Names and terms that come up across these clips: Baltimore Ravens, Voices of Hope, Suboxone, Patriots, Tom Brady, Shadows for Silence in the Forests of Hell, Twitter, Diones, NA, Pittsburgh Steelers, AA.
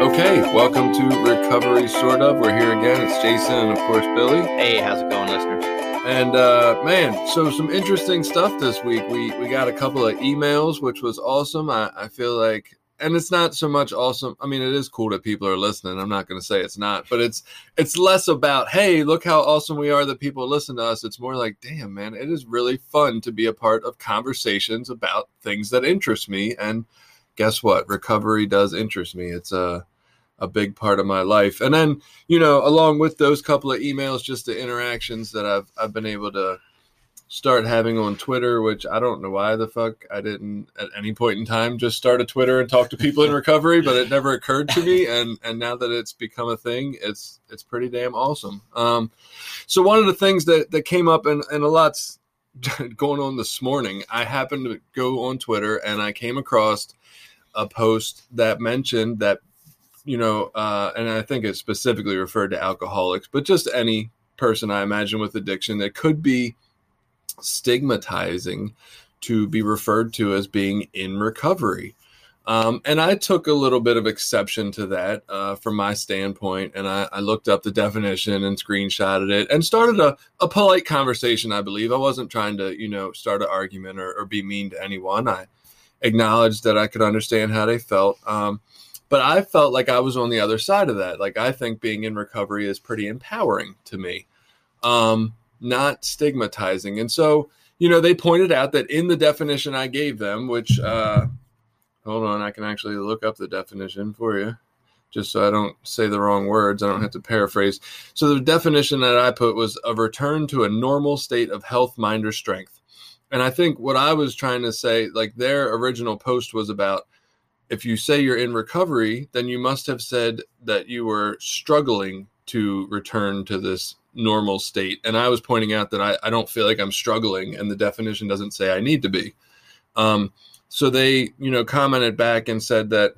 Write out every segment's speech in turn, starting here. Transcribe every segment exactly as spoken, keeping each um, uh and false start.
Okay, welcome to Recovery Sort Of. We're here again. It's Jason and, of course, Billy. Hey, how's it going, listeners? And, uh, man, so some interesting stuff this week. We we got a couple of emails, which was awesome. I, I feel like, and it's not so much awesome. I mean, it is cool that people are listening. I'm not going to say it's not, but it's it's less about, hey, look how awesome we are that people listen to us. It's more like, damn, man, it is really fun to be a part of conversations about things that interest me. And guess what? Recovery does interest me. It's a... Uh, a big part of my life. And then, you know, along with those couple of emails, just the interactions that I've I've been able to start having on Twitter, which I don't know why the fuck I didn't at any point in time just start a Twitter and talk to people in recovery, but it never occurred to me. And and now that it's become a thing, it's it's pretty damn awesome. Um, so one of the things that, that came up, and, and a lot's going on this morning, I happened to go on Twitter and I came across a post that mentioned that, you know, uh, and I think it specifically referred to alcoholics, but just any person I imagine with addiction that could be stigmatizing to be referred to as being in recovery. Um, and I took a little bit of exception to that uh, from my standpoint, and I, I looked up the definition and screenshotted it and started a, a polite conversation, I believe. I wasn't trying to, you know, start an argument or, or be mean to anyone. I acknowledged that I could understand how they felt. Um, But I felt like I was on the other side of that. Like, I think being in recovery is pretty empowering to me, um, not stigmatizing. And so, you know, they pointed out that in the definition I gave them, which, uh, hold on, I can actually look up the definition for you just so I don't say the wrong words. I don't have to paraphrase. So the definition that I put was a return to a normal state of health, mind, or strength. And I think what I was trying to say, like, their original post was about, if you say you're in recovery, then you must have said that you were struggling to return to this normal state. And I was pointing out that I, I don't feel like I'm struggling, and the definition doesn't say I need to be. Um, so they, you know, commented back and said that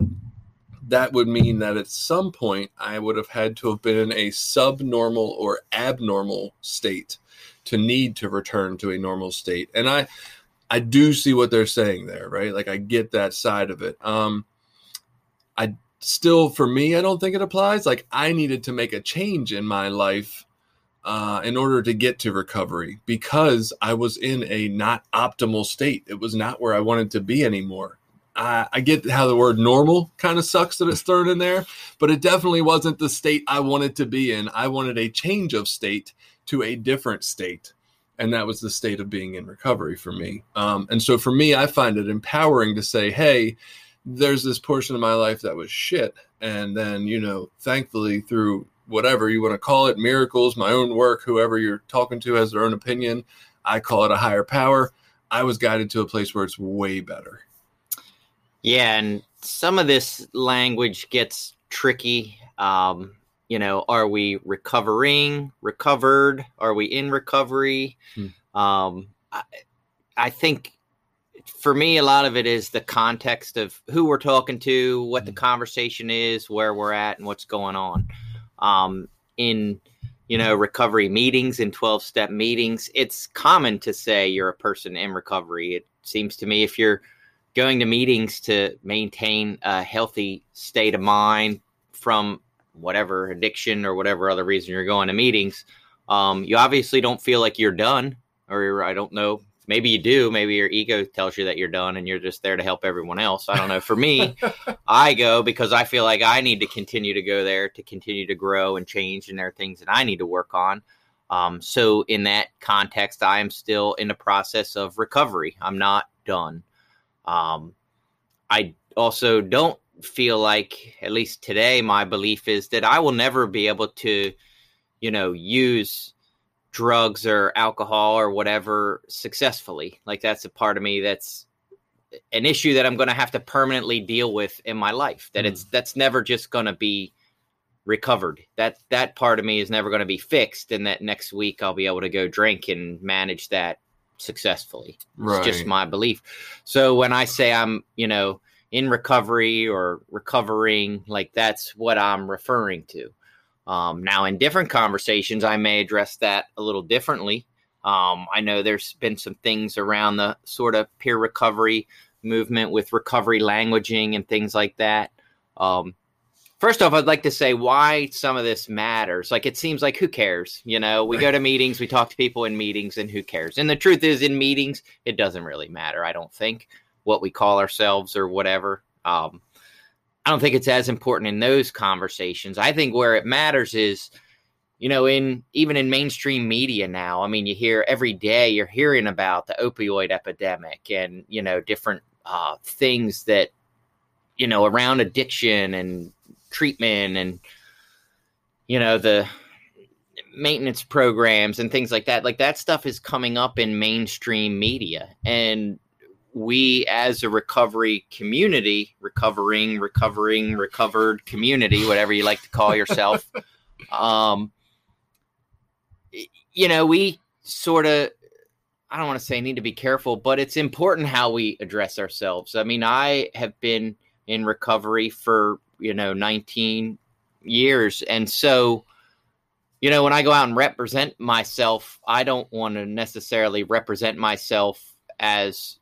that would mean that at some point I would have had to have been in a subnormal or abnormal state to need to return to a normal state. And I... I do see what they're saying there, right? Like, I get that side of it. Um, I still, for me, I don't think it applies. Like, I needed to make a change in my life uh, in order to get to recovery because I was in a not optimal state. It was not where I wanted to be anymore. I, I get how the word normal kind of sucks that it's thrown in there, but it definitely wasn't the state I wanted to be in. I wanted a change of state to a different state. And that was the state of being in recovery for me. Um, and so for me, I find it empowering to say, hey, there's this portion of my life that was shit. And then, you know, thankfully through whatever you want to call it, miracles, my own work, whoever you're talking to has their own opinion. I call it a higher power. I was guided to a place where it's way better. Yeah. And some of this language gets tricky. Um, You know, are we recovering, recovered? Are we in recovery? Hmm. Um, I, I think for me, a lot of it is the context of who we're talking to, what hmm. the conversation is, where we're at, and what's going on. Um, in, you know, recovery meetings and twelve-step meetings, it's common to say you're a person in recovery. It seems to me if you're going to meetings to maintain a healthy state of mind from whatever addiction or whatever other reason you're going to meetings, um, you obviously don't feel like you're done, or you're, I don't know, maybe you do, maybe your ego tells you that you're done and you're just there to help everyone else. I don't know. For me, I go because I feel like I need to continue to go there to continue to grow and change, and there are things that I need to work on. Um, so in that context, I am still in the process of recovery. I'm not done. Um, I also don't feel like, at least today, my belief is that I will never be able to, you know, use drugs or alcohol or whatever successfully. Like, that's a part of me that's an issue that I'm going to have to permanently deal with in my life, that mm. it's that's never just going to be recovered. That that part of me is never going to be fixed, and that next week I'll be able to go drink and manage that successfully. Right. It's just my belief. So when I say I'm, you know, in recovery or recovering, like, that's what I'm referring to. Um, now, in different conversations, I may address that a little differently. Um, I know there's been some things around the sort of peer recovery movement with recovery languaging and things like that. Um, first off, I'd like to say why some of this matters. Like, it seems like, who cares? You know, we go to meetings, we talk to people in meetings, and who cares? And the truth is, in meetings, it doesn't really matter, I don't think, what we call ourselves or whatever. Um, I don't think it's as important in those conversations. I think where it matters is, you know, in even in mainstream media now, I mean, you hear every day you're hearing about the opioid epidemic and, you know, different uh, things that, you know, around addiction and treatment and, you know, the maintenance programs and things like that. Like, that stuff is coming up in mainstream media, and we as a recovery community, recovering, recovering, recovered community, whatever you like to call yourself, um, you know, we sort of, I don't want to say need to be careful, but it's important how we address ourselves. I mean, I have been in recovery for, you know, nineteen years. And so, you know, when I go out and represent myself, I don't want to necessarily represent myself as,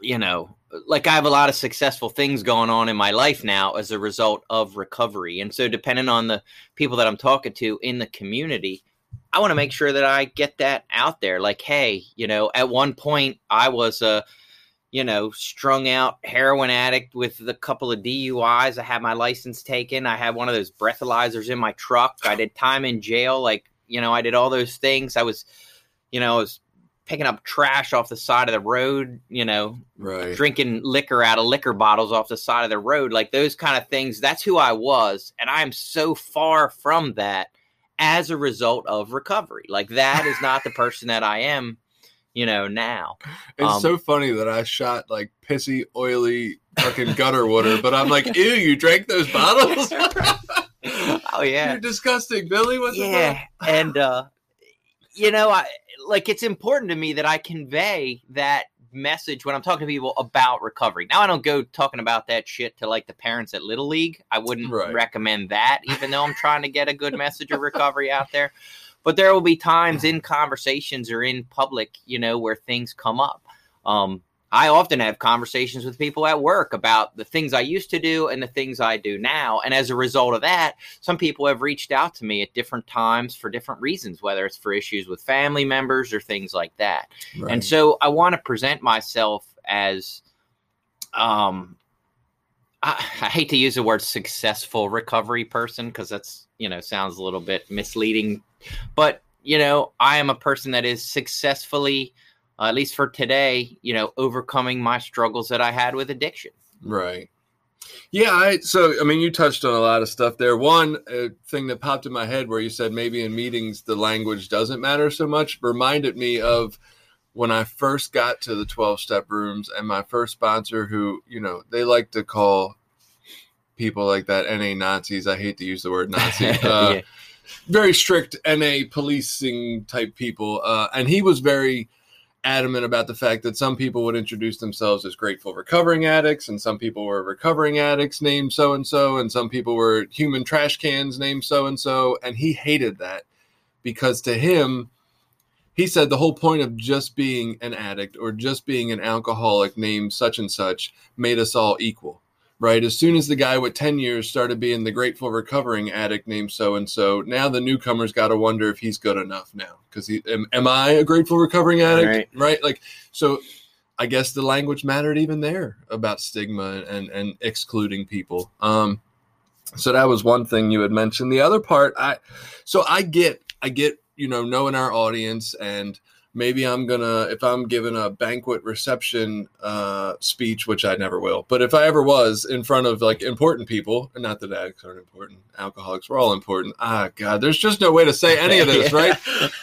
you know, like, I have a lot of successful things going on in my life now as a result of recovery. And so depending on the people that I'm talking to in the community, I want to make sure that I get that out there. Like, hey, you know, at one point I was a, you know, strung out heroin addict with a couple of D U Is. I had my license taken. I had one of those breathalyzers in my truck. I did time in jail. Like, you know, I did all those things. I was, you know, I was picking up trash off the side of the road, you know, right. Drinking liquor out of liquor bottles off the side of the road, like those kind of things. That's who I was. And I'm so far from that as a result of recovery. Like, that is not the person that I am, you know, now. It's um, so funny that I shot like pissy, oily fucking gutter water, but I'm like, ew, you drank those bottles? Oh yeah. You're disgusting, Billy. What's yeah. the Yeah. And, uh, you know, I, like, it's important to me that I convey that message when I'm talking to people about recovery. Now, I don't go talking about that shit to, like, the parents at Little League. I wouldn't right. recommend that, even though I'm trying to get a good message of recovery out there. But there will be times in conversations or in public, you know, where things come up. Um, I often have conversations with people at work about the things I used to do and the things I do now. And as a result of that, some people have reached out to me at different times for different reasons, whether it's for issues with family members or things like that. Right. And so I want to present myself as, um, I, I hate to use the word successful recovery person, because that's, you know, sounds a little bit misleading, but, you know, I am a person that is successfully, Uh, at least for today, you know, overcoming my struggles that I had with addiction. Right. Yeah. I, so, I mean, you touched on a lot of stuff there. One uh, thing that popped in my head where you said maybe in meetings the language doesn't matter so much reminded me of when I first got to the twelve-step rooms and my first sponsor, who, you know, they like to call people like that N A Nazis. I hate to use the word Nazi. Uh, yeah. Very strict N A policing type people. Uh, and he was very adamant about the fact that some people would introduce themselves as grateful recovering addicts, and some people were recovering addicts named so-and-so, and some people were human trash cans named so-and-so. And he hated that, because to him, he said the whole point of just being an addict or just being an alcoholic named such and such made us all equal, right? As soon as the guy with ten years started being the grateful recovering addict named so-and-so, now the newcomer's got to wonder if he's good enough now. Because am, am I a grateful recovering addict? Right. right? Like, so I guess the language mattered even there about stigma and, and excluding people. Um, so that was one thing you had mentioned. The other part, I so I get, I get, you know, knowing our audience and maybe I'm going to, if I'm given a banquet reception uh, speech, which I never will, but if I ever was in front of like important people, and not that addicts aren't important, alcoholics, we're all important. Ah, God, there's just no way to say any of this, right?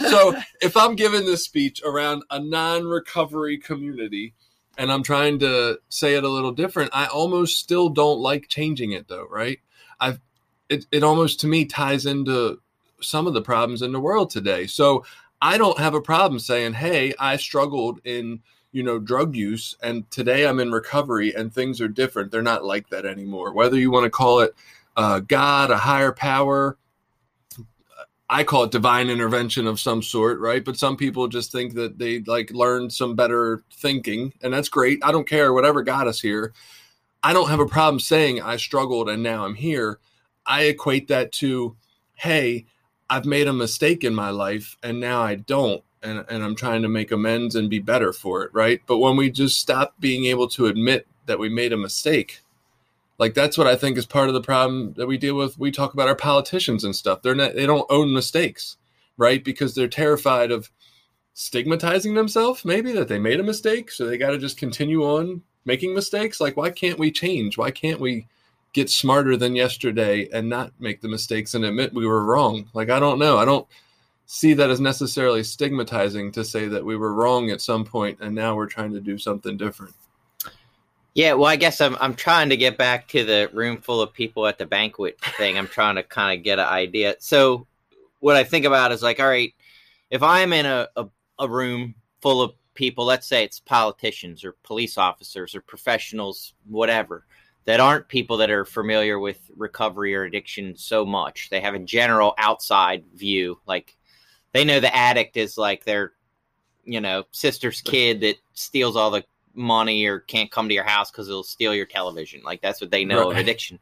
So if I'm given this speech around a non-recovery community and I'm trying to say it a little different, I almost still don't like changing it though, right? I've, it, it almost to me ties into some of the problems in the world today. So I don't have a problem saying, hey, I struggled in, you know, drug use and today I'm in recovery and things are different. They're not like that anymore. Whether you want to call it uh, God, a higher power, I call it divine intervention of some sort, right? But some people just think that they like learned some better thinking, and that's great. I don't care, whatever got us here. I don't have a problem saying I struggled and now I'm here. I equate that to, hey, I've made a mistake in my life and now I don't, and, and I'm trying to make amends and be better for it, right? But when we just stop being able to admit that we made a mistake, like that's what I think is part of the problem that we deal with. We talk about our politicians and stuff. They're not, they don't own mistakes, right? Because they're terrified of stigmatizing themselves, maybe that they made a mistake. So they got to just continue on making mistakes. Like, why can't we change? Why can't we get smarter than yesterday and not make the mistakes and admit we were wrong? Like, I don't know. I don't see that as necessarily stigmatizing to say that we were wrong at some point and now we're trying to do something different. Yeah, well, I guess I'm I'm trying to get back to the room full of people at the banquet thing. I'm trying to kind of get an idea. So what I think about is like, all right, if I'm in a, a, a room full of people, let's say it's politicians or police officers or professionals, whatever, that aren't people that are familiar with recovery or addiction so much. They have a general outside view. Like they know the addict is like their, you know, sister's kid that steals all the money or can't come to your house because it'll steal your television. Like that's what they know right. of addiction.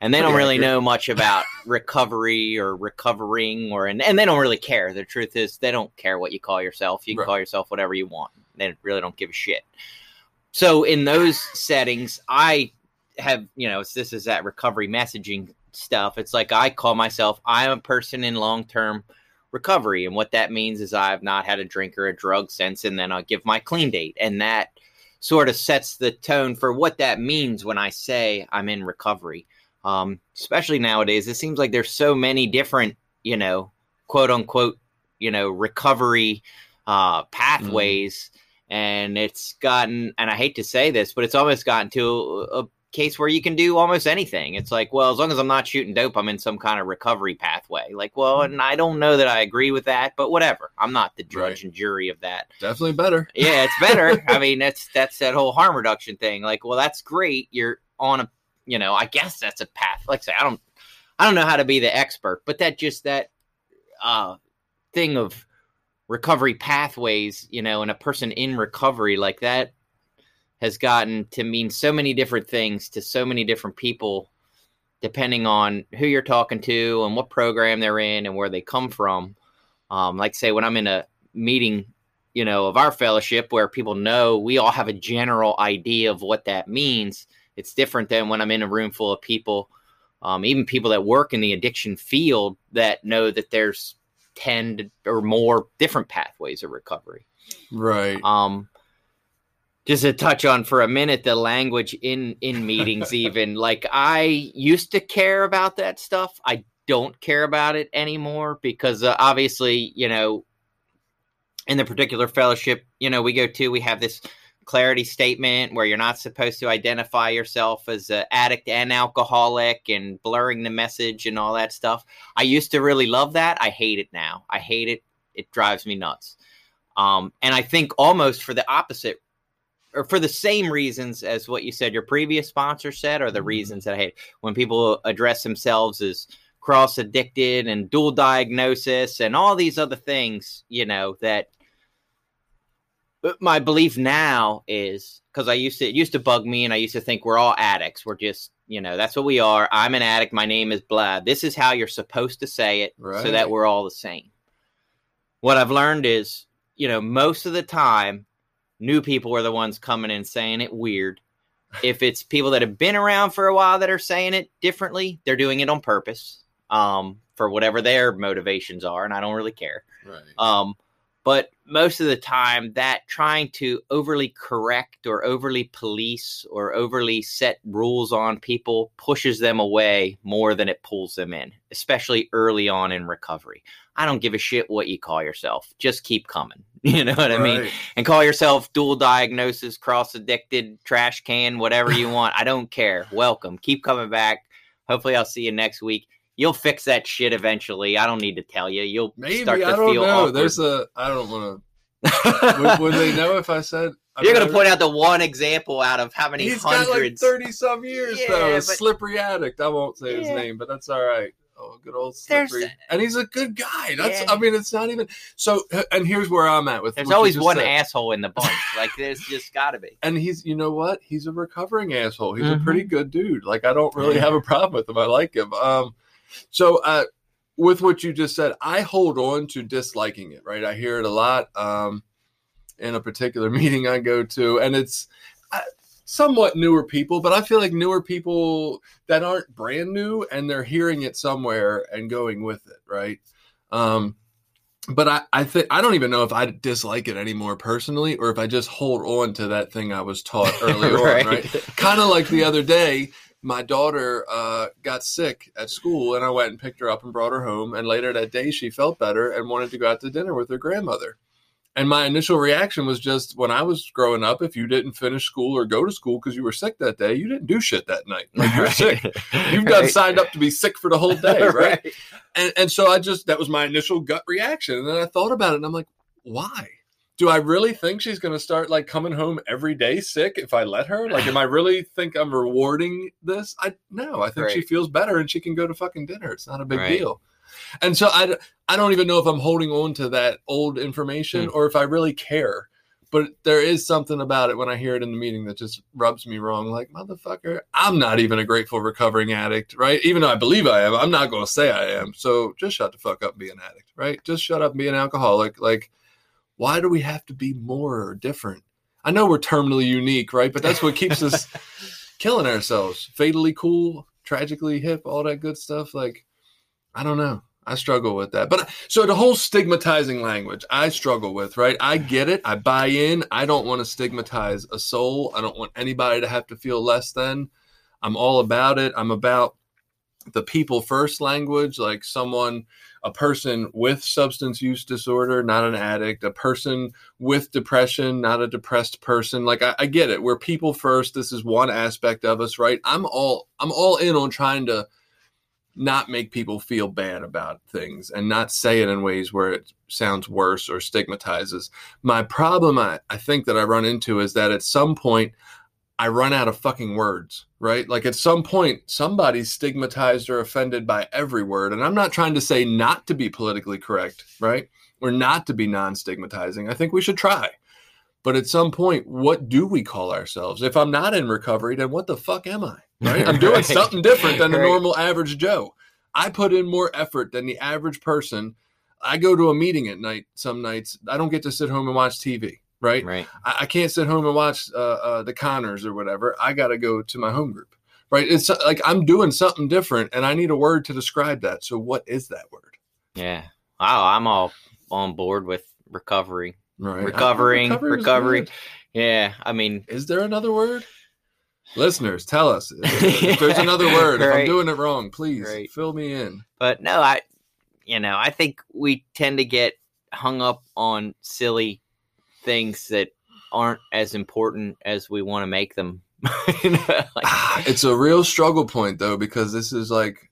And they don't really know much about recovery or recovering or, and, and they don't really care. The truth is they don't care what you call yourself. You can right. call yourself whatever you want. They really don't give a shit. So in those settings, I, have, you know, it's, this is that recovery messaging stuff. It's like, I call myself, I'm a person in long-term recovery. And what that means is I've not had a drink or a drug since, and then I'll give my clean date. And that sort of sets the tone for what that means when I say I'm in recovery. Um, especially nowadays, it seems like there's so many different, you know, quote unquote, you know, recovery uh, pathways. Mm-hmm. And it's gotten, and I hate to say this, but it's almost gotten to a, a case where you can do almost anything. It's like, well, as long as I'm not shooting dope, I'm in some kind of recovery pathway. Like, well, and I don't know that I agree with that, but whatever. I'm not the judge right. and jury of that. Definitely better. Yeah, it's better. I mean, that's that's that whole harm reduction thing. Like, well, that's great. You're on a, you know, I guess that's a path. Like, say, I don't, I don't know how to be the expert, but that just that uh, thing of recovery pathways, you know, and a person in recovery like that has gotten to mean so many different things to so many different people, depending on who you're talking to and what program they're in and where they come from. Um, like say when I'm in a meeting, you know, of our fellowship where people know we all have a general idea of what that means. It's different than when I'm in a room full of people, um, even people that work in the addiction field that know that there's ten or more different pathways of recovery. Right. Um, Just to touch on for a minute, the language in, in meetings even. Like, I used to care about that stuff. I don't care about it anymore because uh, obviously, you know, in the particular fellowship, you know, we go to, we have this clarity statement where you're not supposed to identify yourself as an addict and alcoholic and blurring the message and all that stuff. I used to really love that. I hate it now. I hate it. It drives me nuts. Um, and I think almost for the opposite or for the same reasons as what you said, your previous sponsor said, or the reasons that I hate when people address themselves as cross addicted and dual diagnosis and all these other things, you know, that my belief now is because I used to, it used to bug me and I used to think we're all addicts. We're just, you know, that's what we are. I'm an addict. My name is blah. This is how you're supposed to say it right. so that we're all the same. What I've learned is, you know, most of the time, new people are the ones coming in saying it weird. If it's people that have been around for a while that are saying it differently, they're doing it on purpose um, for whatever their motivations are, and I don't really care. Right. Um, But most of the time, that trying to overly correct or overly police or overly set rules on people pushes them away more than it pulls them in, especially early on in recovery. I don't give a shit what you call yourself. Just keep coming. You know what right. I mean? And call yourself dual diagnosis, cross-addicted, trash can, whatever you want. I don't care. Welcome. Keep coming back. Hopefully I'll see you next week. You'll fix that shit eventually. I don't need to tell you. You'll Maybe, start to I don't feel know. Awkward. There's a. I don't want to. would, would they know if I said? I You're going to point out the one example out of how many He's hundreds. He's got like thirty some years yeah, though. A but, slippery addict. I won't say yeah. his name, but that's all right. Oh, good old Slippery. There's, and he's a good guy. That's yeah. I mean, it's not even so. And here's where I'm at with. There's always one said. asshole in the bunch. Like there's just got to be. And he's, you know what? He's a recovering asshole. He's mm-hmm. a pretty good dude. Like I don't really yeah. have a problem with him. I like him. Um, so uh, with what you just said, I hold on to disliking it. Right, I hear it a lot. Um, in a particular meeting I go to, and it's. I, Somewhat newer people, but I feel like newer people that aren't brand new and they're hearing it somewhere and going with it, right? Um, but I, I think I don't even know if I dislike it anymore personally, or if I just hold on to that thing I was taught earlier right. on, right? Kind of like the other day, my daughter uh, got sick at school, and I went and picked her up and brought her home. And later that day, she felt better and wanted to go out to dinner with her grandmother. And my initial reaction was just when I was growing up, if you didn't finish school or go to school because you were sick that day, you didn't do shit that night. Like you're right. sick. You've right. done signed up to be sick for the whole day, right? right? And and so I just, that was my initial gut reaction. And then I thought about it and I'm like, why? Do I really think she's going to start like coming home every day sick if I let her? Like, am I really think I'm rewarding this? I No, I think right. she feels better and she can go to fucking dinner. It's not a big right. deal. And so I, I don't even know if I'm holding on to that old information mm. or if I really care. But there is something about it when I hear it in the meeting that just rubs me wrong. Like, motherfucker, I'm not even a grateful recovering addict, right? Even though I believe I am, I'm not going to say I am. So just shut the fuck up and be an addict, right? Just shut up and be an alcoholic. Like, why do we have to be more or different? I know we're terminally unique, right? But that's what keeps us killing ourselves. Fatally cool, tragically hip, all that good stuff. Like, I don't know. I struggle with that. But so the whole stigmatizing language, I struggle with, right? I get it. I buy in. I don't want to stigmatize a soul. I don't want anybody to have to feel less than. I'm all about it. I'm about the people first language, like someone, a person with substance use disorder, not an addict, a person with depression, not a depressed person. Like I, I get it. We're people first. This is one aspect of us, right? I'm all, I'm all in on trying to not make people feel bad about things and not say it in ways where it sounds worse or stigmatizes. My problem, I, I think that I run into is that at some point I run out of fucking words, right? Like at some point somebody's stigmatized or offended by every word. And I'm not trying to say not to be politically correct, right? Or not to be non-stigmatizing. I think we should try. But at some point, what do we call ourselves? If I'm not in recovery, then what the fuck am I? Right? I'm doing right. something different than the right. normal average Joe. I put in more effort than the average person. I go to a meeting at night some nights. I don't get to sit home and watch T V, right? Right. I, I can't sit home and watch uh, uh, the Conners or whatever. I got to go to my home group, right? It's like I'm doing something different, and I need a word to describe that. So what is that word? Yeah. Wow, I'm all on board with recovery. Right. Recovering, recovery. recovery. Yeah, I mean, is there another word? Listeners, tell us if, if there's another word. Right. If I'm doing it wrong, please right. fill me in. But no, I, you know, I think we tend to get hung up on silly things that aren't as important as we want to make them. You know, like, it's a real struggle point though, because this is like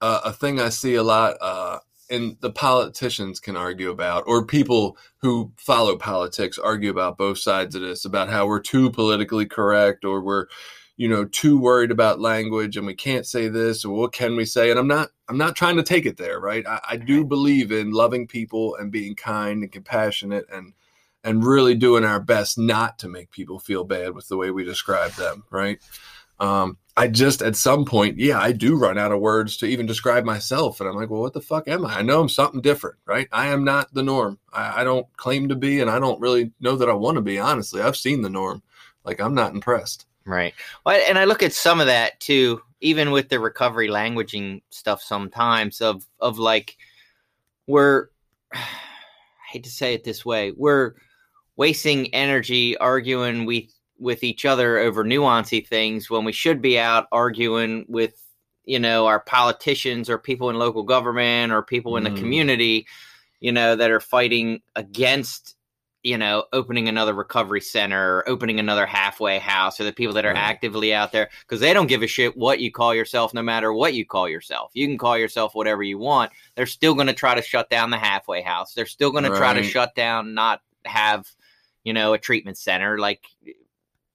uh, a thing I see a lot. Uh, And the politicians can argue about, or people who follow politics argue about both sides of this, about how we're too politically correct, or we're, you know, too worried about language and we can't say this, or what can we say? And I'm not, I'm not trying to take it there, right? I, I do believe in loving people and being kind and compassionate and, and really doing our best not to make people feel bad with the way we describe them, right? Um, I just, at some point, yeah, I do run out of words to even describe myself. And I'm like, well, what the fuck am I? I know I'm something different, right? I am not the norm. I, I don't claim to be, and I don't really know that I want to be, honestly. I've seen the norm. Like, I'm not impressed. Right. Well, and I look at some of that too, even with the recovery languaging stuff sometimes of, of like, we're, I hate to say it this way, we're wasting energy arguing we, with each other over nuancy things when we should be out arguing with, you know, our politicians or people in local government or people in mm. the community, you know, that are fighting against, you know, opening another recovery center or opening another halfway house, or the people that are right. actively out there, because they don't give a shit what you call yourself, no matter what you call yourself. You can call yourself whatever you want. They're still going to try to shut down the halfway house. They're still going right. to try to shut down, not have, you know, a treatment center. Like,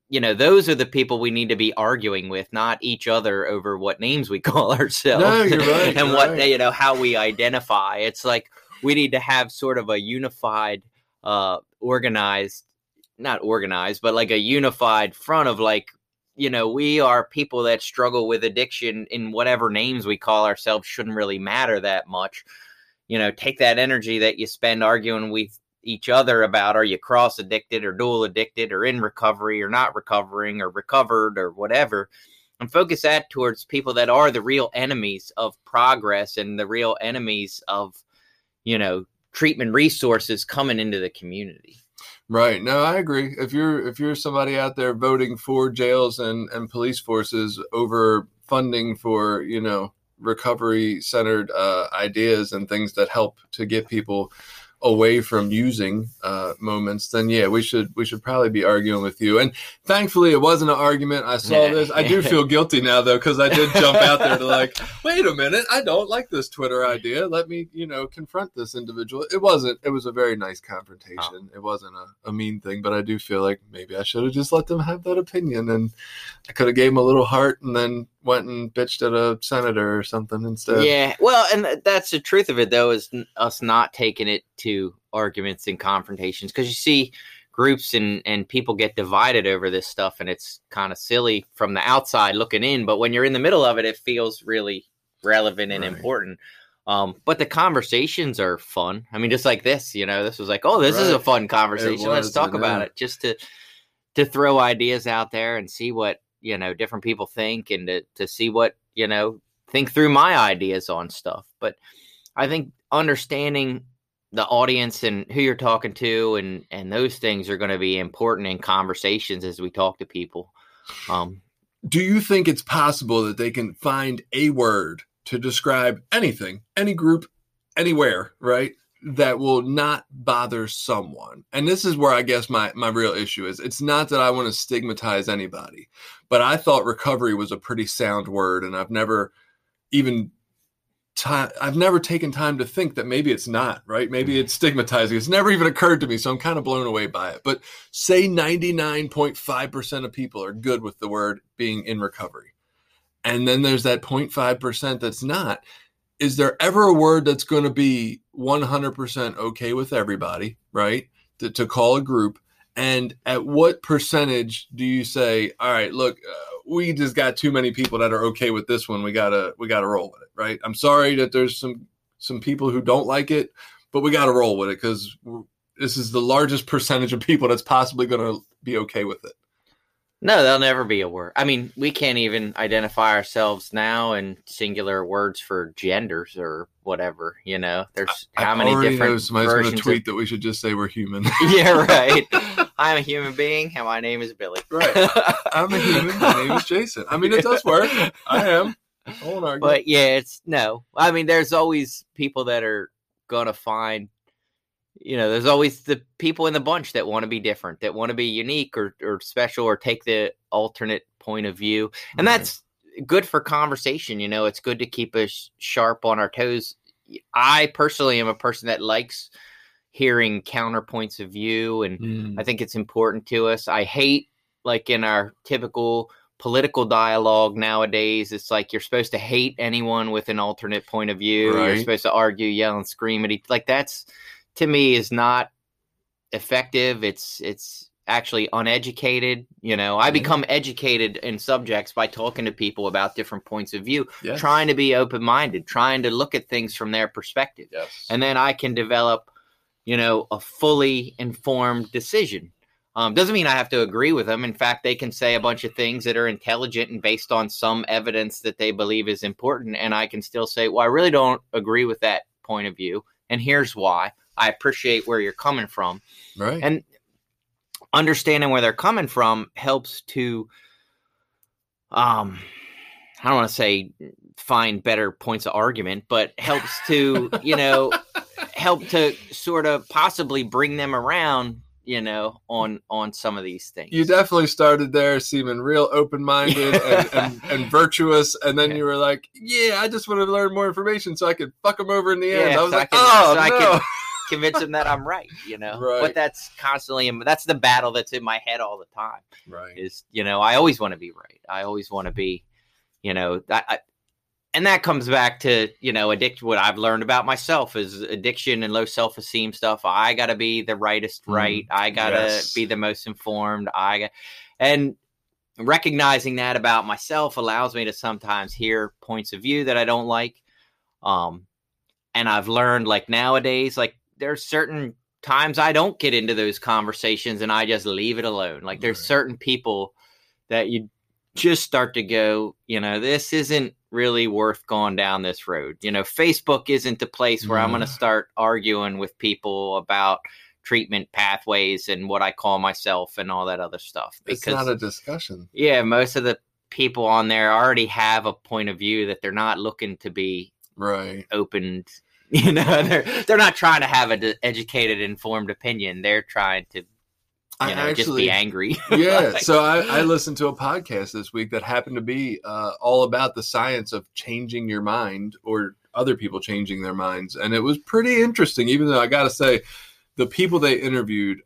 you know, those are the people we need to be arguing with, not each other over what names we call ourselves. No, you're right, and you're what, right. you know, how we identify. It's like we need to have sort of a unified uh organized not organized but like a unified front of, like, you know, we are people that struggle with addiction, in whatever names we call ourselves shouldn't really matter that much. You know, take that energy that you spend arguing with each other about, are you cross addicted or dual addicted or in recovery or not recovering or recovered or whatever, and focus that towards people that are the real enemies of progress and the real enemies of, you know, treatment resources coming into the community. Right. No, I agree. If you're if you're somebody out there voting for jails and, and police forces over funding for, you know, recovery centered uh, ideas and things that help to get people away from using uh, moments, then yeah, we should we should probably be arguing with you. And thankfully, it wasn't an argument. I saw this. I do feel guilty now though, because I did jump out there to like, wait a minute, I don't like this Twitter idea. Let me, you know, confront this individual. It wasn't. It was a very nice confrontation. Oh. It wasn't a, a mean thing, but I do feel like maybe I should have just let them have that opinion, and I could have gave them a little heart, and then went and bitched at a senator or something instead. Yeah, well, and that's the truth of it, though, is us not taking it to arguments and confrontations, because you see groups and, and people get divided over this stuff, and it's kind of silly from the outside looking in, but when you're in the middle of it, it feels really relevant and right. important. Um, but the conversations are fun. I mean, just like this, you know, this was like, oh, this right. is a fun conversation. Was, Let's talk about it, just to to throw ideas out there and see what, you know, different people think, and to, to see what, you know, think through my ideas on stuff. But I think understanding the audience and who you're talking to and, and those things are going to be important in conversations as we talk to people. Um, Do you think it's possible that they can find a word to describe anything, any group, anywhere, right, that will not bother someone? And this is where I guess my, my real issue is. It's not that I want to stigmatize anybody, but I thought recovery was a pretty sound word. And I've never even time, I've never taken time to think that maybe it's not, right? Maybe it's stigmatizing. It's never even occurred to me. So I'm kind of blown away by it, but say ninety-nine point five percent of people are good with the word being in recovery. And then there's that zero point five percent that's not. Is there ever a word that's going to be one hundred percent okay with everybody, right, to, to call a group? And at what percentage do you say, all right, look, uh, we just got too many people that are okay with this one. We gotta, we gotta roll with it, right? I'm sorry that there's some some people who don't like it, but we gotta roll with it because this is the largest percentage of people that's possibly going to be okay with it. No, there'll never be a word. I mean, we can't even identify ourselves now in singular words for genders or whatever, you know. There's I, how I many different know somebody's versions going to tweet of... that we should just say we're human. Yeah, right. I'm a human being and my name is Billy. Right. I'm a human. My name is Jason. I mean, it does work. I am. I won't argue. But yeah, it's no. I mean, there's always people that are going to find, you know, there's always the people in the bunch that want to be different, that want to be unique or, or special or take the alternate point of view. And right. that's good for conversation. You know, it's good to keep us sharp on our toes. I personally am a person that likes hearing counterpoints of view. And mm. I think it's important to us. I hate, like, in our typical political dialogue nowadays, it's like you're supposed to hate anyone with an alternate point of view. Right. You're supposed to argue, yell, and scream at each. Like, that's, to me, is not effective. It's it's actually uneducated. You know, I become educated in subjects by talking to people about different points of view, yes. trying to be open-minded, trying to look at things from their perspective. Yes. And then I can develop, you know, a fully informed decision. Um, doesn't mean I have to agree with them. In fact, they can say a bunch of things that are intelligent and based on some evidence that they believe is important. And I can still say, well, I really don't agree with that point of view. And here's why. I appreciate where you're coming from. Right. And understanding where they're coming from helps to, um, I don't want to say find better points of argument, but helps to, you know, help to sort of possibly bring them around, you know, on, on some of these things. You definitely started there seeming real open-minded and, and, and virtuous. And then yeah. you were like, yeah, I just want to learn more information so I could fuck them over in the end. Yeah, I was so like, I can, oh, so I no. can convince them that I'm right, you know, right. But that's constantly, in, that's the battle that's in my head all the time. Right. Is, you know, I always want to be right. I always want to be, you know, I, I and that comes back to, you know, addiction. What I've learned about myself is addiction and low self-esteem stuff. I got to be the rightest right. Mm, I got to yes. be the most informed. I got, and recognizing that about myself allows me to sometimes hear points of view that I don't like. Um, and I've learned, like, nowadays, like, there's certain times I don't get into those conversations and I just leave it alone. Like, there's right. certain people that you just start to go, you know, this isn't really worth going down this road. You know, Facebook isn't the place where mm. I'm going to start arguing with people about treatment pathways and what I call myself and all that other stuff. Because, it's not a discussion. Yeah, most of the people on there already have a point of view that they're not looking to be right opened. You know, they're they're not trying to have an educated, informed opinion. They're trying to, you know, I actually, just be angry. Yeah. Like, so I, I listened to a podcast this week that happened to be uh, all about the science of changing your mind or other people changing their minds. And it was pretty interesting, even though I got to say the people they interviewed,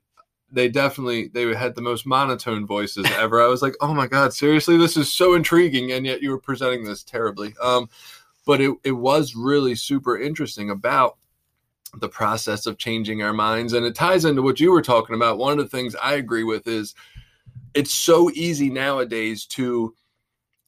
they definitely, they had the most monotone voices ever. I was like, oh my God, seriously, this is so intriguing. And yet you were presenting this terribly. Um, but it, it was really super interesting about the process of changing our minds. And it ties into what you were talking about. One of the things I agree with is it's so easy nowadays to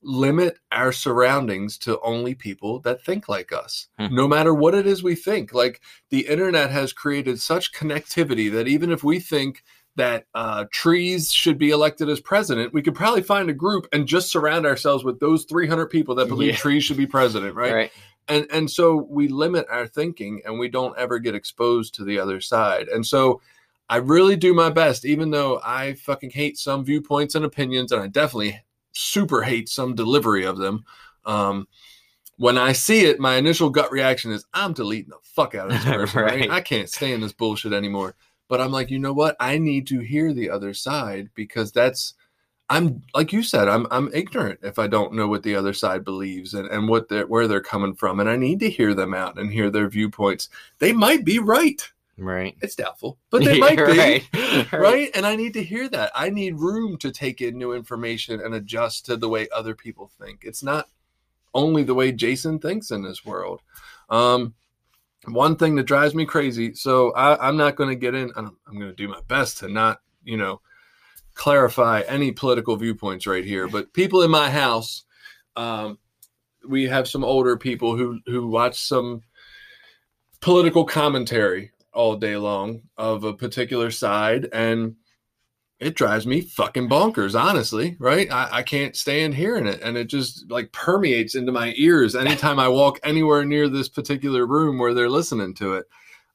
limit our surroundings to only people that think like us, mm-hmm. no matter what it is we think. Like, the internet has created such connectivity that even if we think that uh, trees should be elected as president, we could probably find a group and just surround ourselves with those three hundred people that believe yeah. trees should be president. Right. Right. And and so we limit our thinking and we don't ever get exposed to the other side. And so I really do my best, even though I fucking hate some viewpoints and opinions, and I definitely super hate some delivery of them. Um, when I see it, my initial gut reaction is I'm deleting the fuck out of this person. Right. Right? I can't stand this bullshit anymore. But I'm like, you know what? I need to hear the other side, because that's, I'm like you said, I'm I'm ignorant if I don't know what the other side believes and, and what they're, where they're coming from. And I need to hear them out and hear their viewpoints. They might be right. Right. It's doubtful, but they yeah, might right. be. Right. And I need to hear that. I need room to take in new information and adjust to the way other people think. It's not only the way Jason thinks in this world. Um, one thing that drives me crazy. So I, I'm not going to get in. I'm, I'm going to do my best to not, you know, clarify any political viewpoints right here, but people in my house, um, we have some older people who, who watch some political commentary all day long of a particular side, and it drives me fucking bonkers, honestly, right? I, I can't stand hearing it, and it just like permeates into my ears anytime I walk anywhere near this particular room where they're listening to it.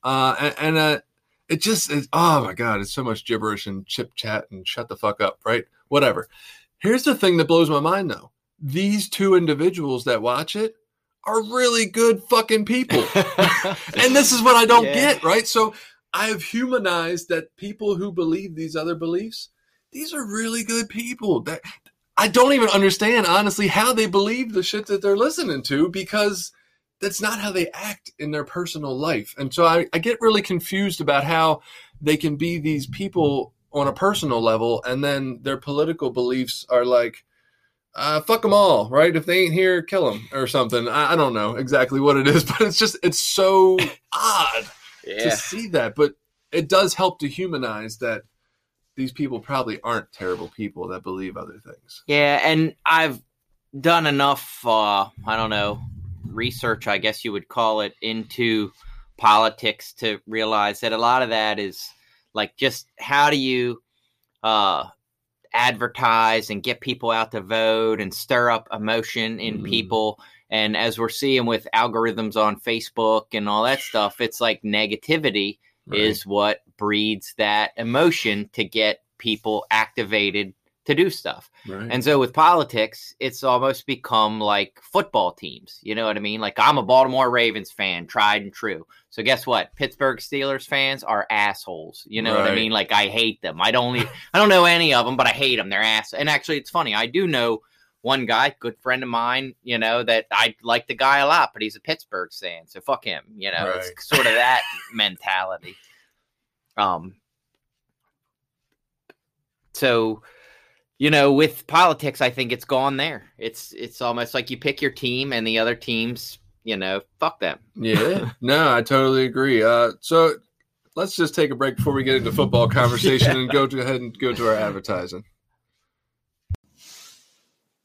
Uh, and, and uh, It just is, oh my God, it's so much gibberish and chip chat and shut the fuck up, right? Whatever. Here's the thing that blows my mind though. These two individuals that watch it are really good fucking people. And this is what I don't yeah. get, right? So I have humanized that people who believe these other beliefs, these are really good people that I don't even understand, honestly, how they believe the shit that they're listening to, because that's not how they act in their personal life. And so I, I get really confused about how they can be these people on a personal level, and then their political beliefs are like, uh, fuck them all, right? If they ain't here, kill them or something. I, I don't know exactly what it is, but it's just, it's so odd yeah. to see that. But it does help to humanize that these people probably aren't terrible people that believe other things. Yeah. And I've done enough, uh, I don't know, research, I guess you would call it, into politics to realize that a lot of that is like, just how do you uh, advertise and get people out to vote and stir up emotion in mm-hmm. people. And as we're seeing with algorithms on Facebook and all that stuff, it's like negativity right. is what breeds that emotion to get people activated to do stuff. Right. And so with politics, it's almost become like football teams. You know what I mean? Like, I'm a Baltimore Ravens fan, tried and true. So guess what? Pittsburgh Steelers fans are assholes. You know right. what I mean? Like, I hate them. I don't, I don't know any of them, but I hate them. They're ass. And actually, it's funny. I do know one guy, good friend of mine, you know, that I like the guy a lot, but he's a Pittsburgh fan. So fuck him. You know, right. it's sort of that mentality. Um. So... You know, with politics, I think it's gone there. It's it's almost like you pick your team and the other teams, you know, fuck them. Yeah. No, I totally agree. Uh, so let's just take a break before we get into football conversation yeah. and go to ahead and go to our advertising.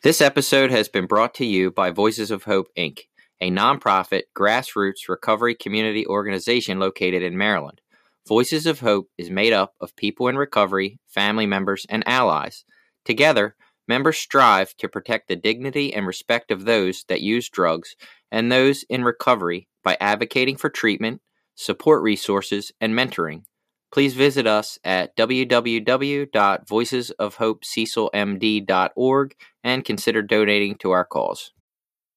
This episode has been brought to you by Voices of Hope, Incorporated, a nonprofit grassroots recovery community organization located in Maryland. Voices of Hope is made up of people in recovery, family members, and allies. Together, members strive to protect the dignity and respect of those that use drugs and those in recovery by advocating for treatment, support resources, and mentoring. Please visit us at w w w dot voices of hope cecil m d dot org and consider donating to our cause.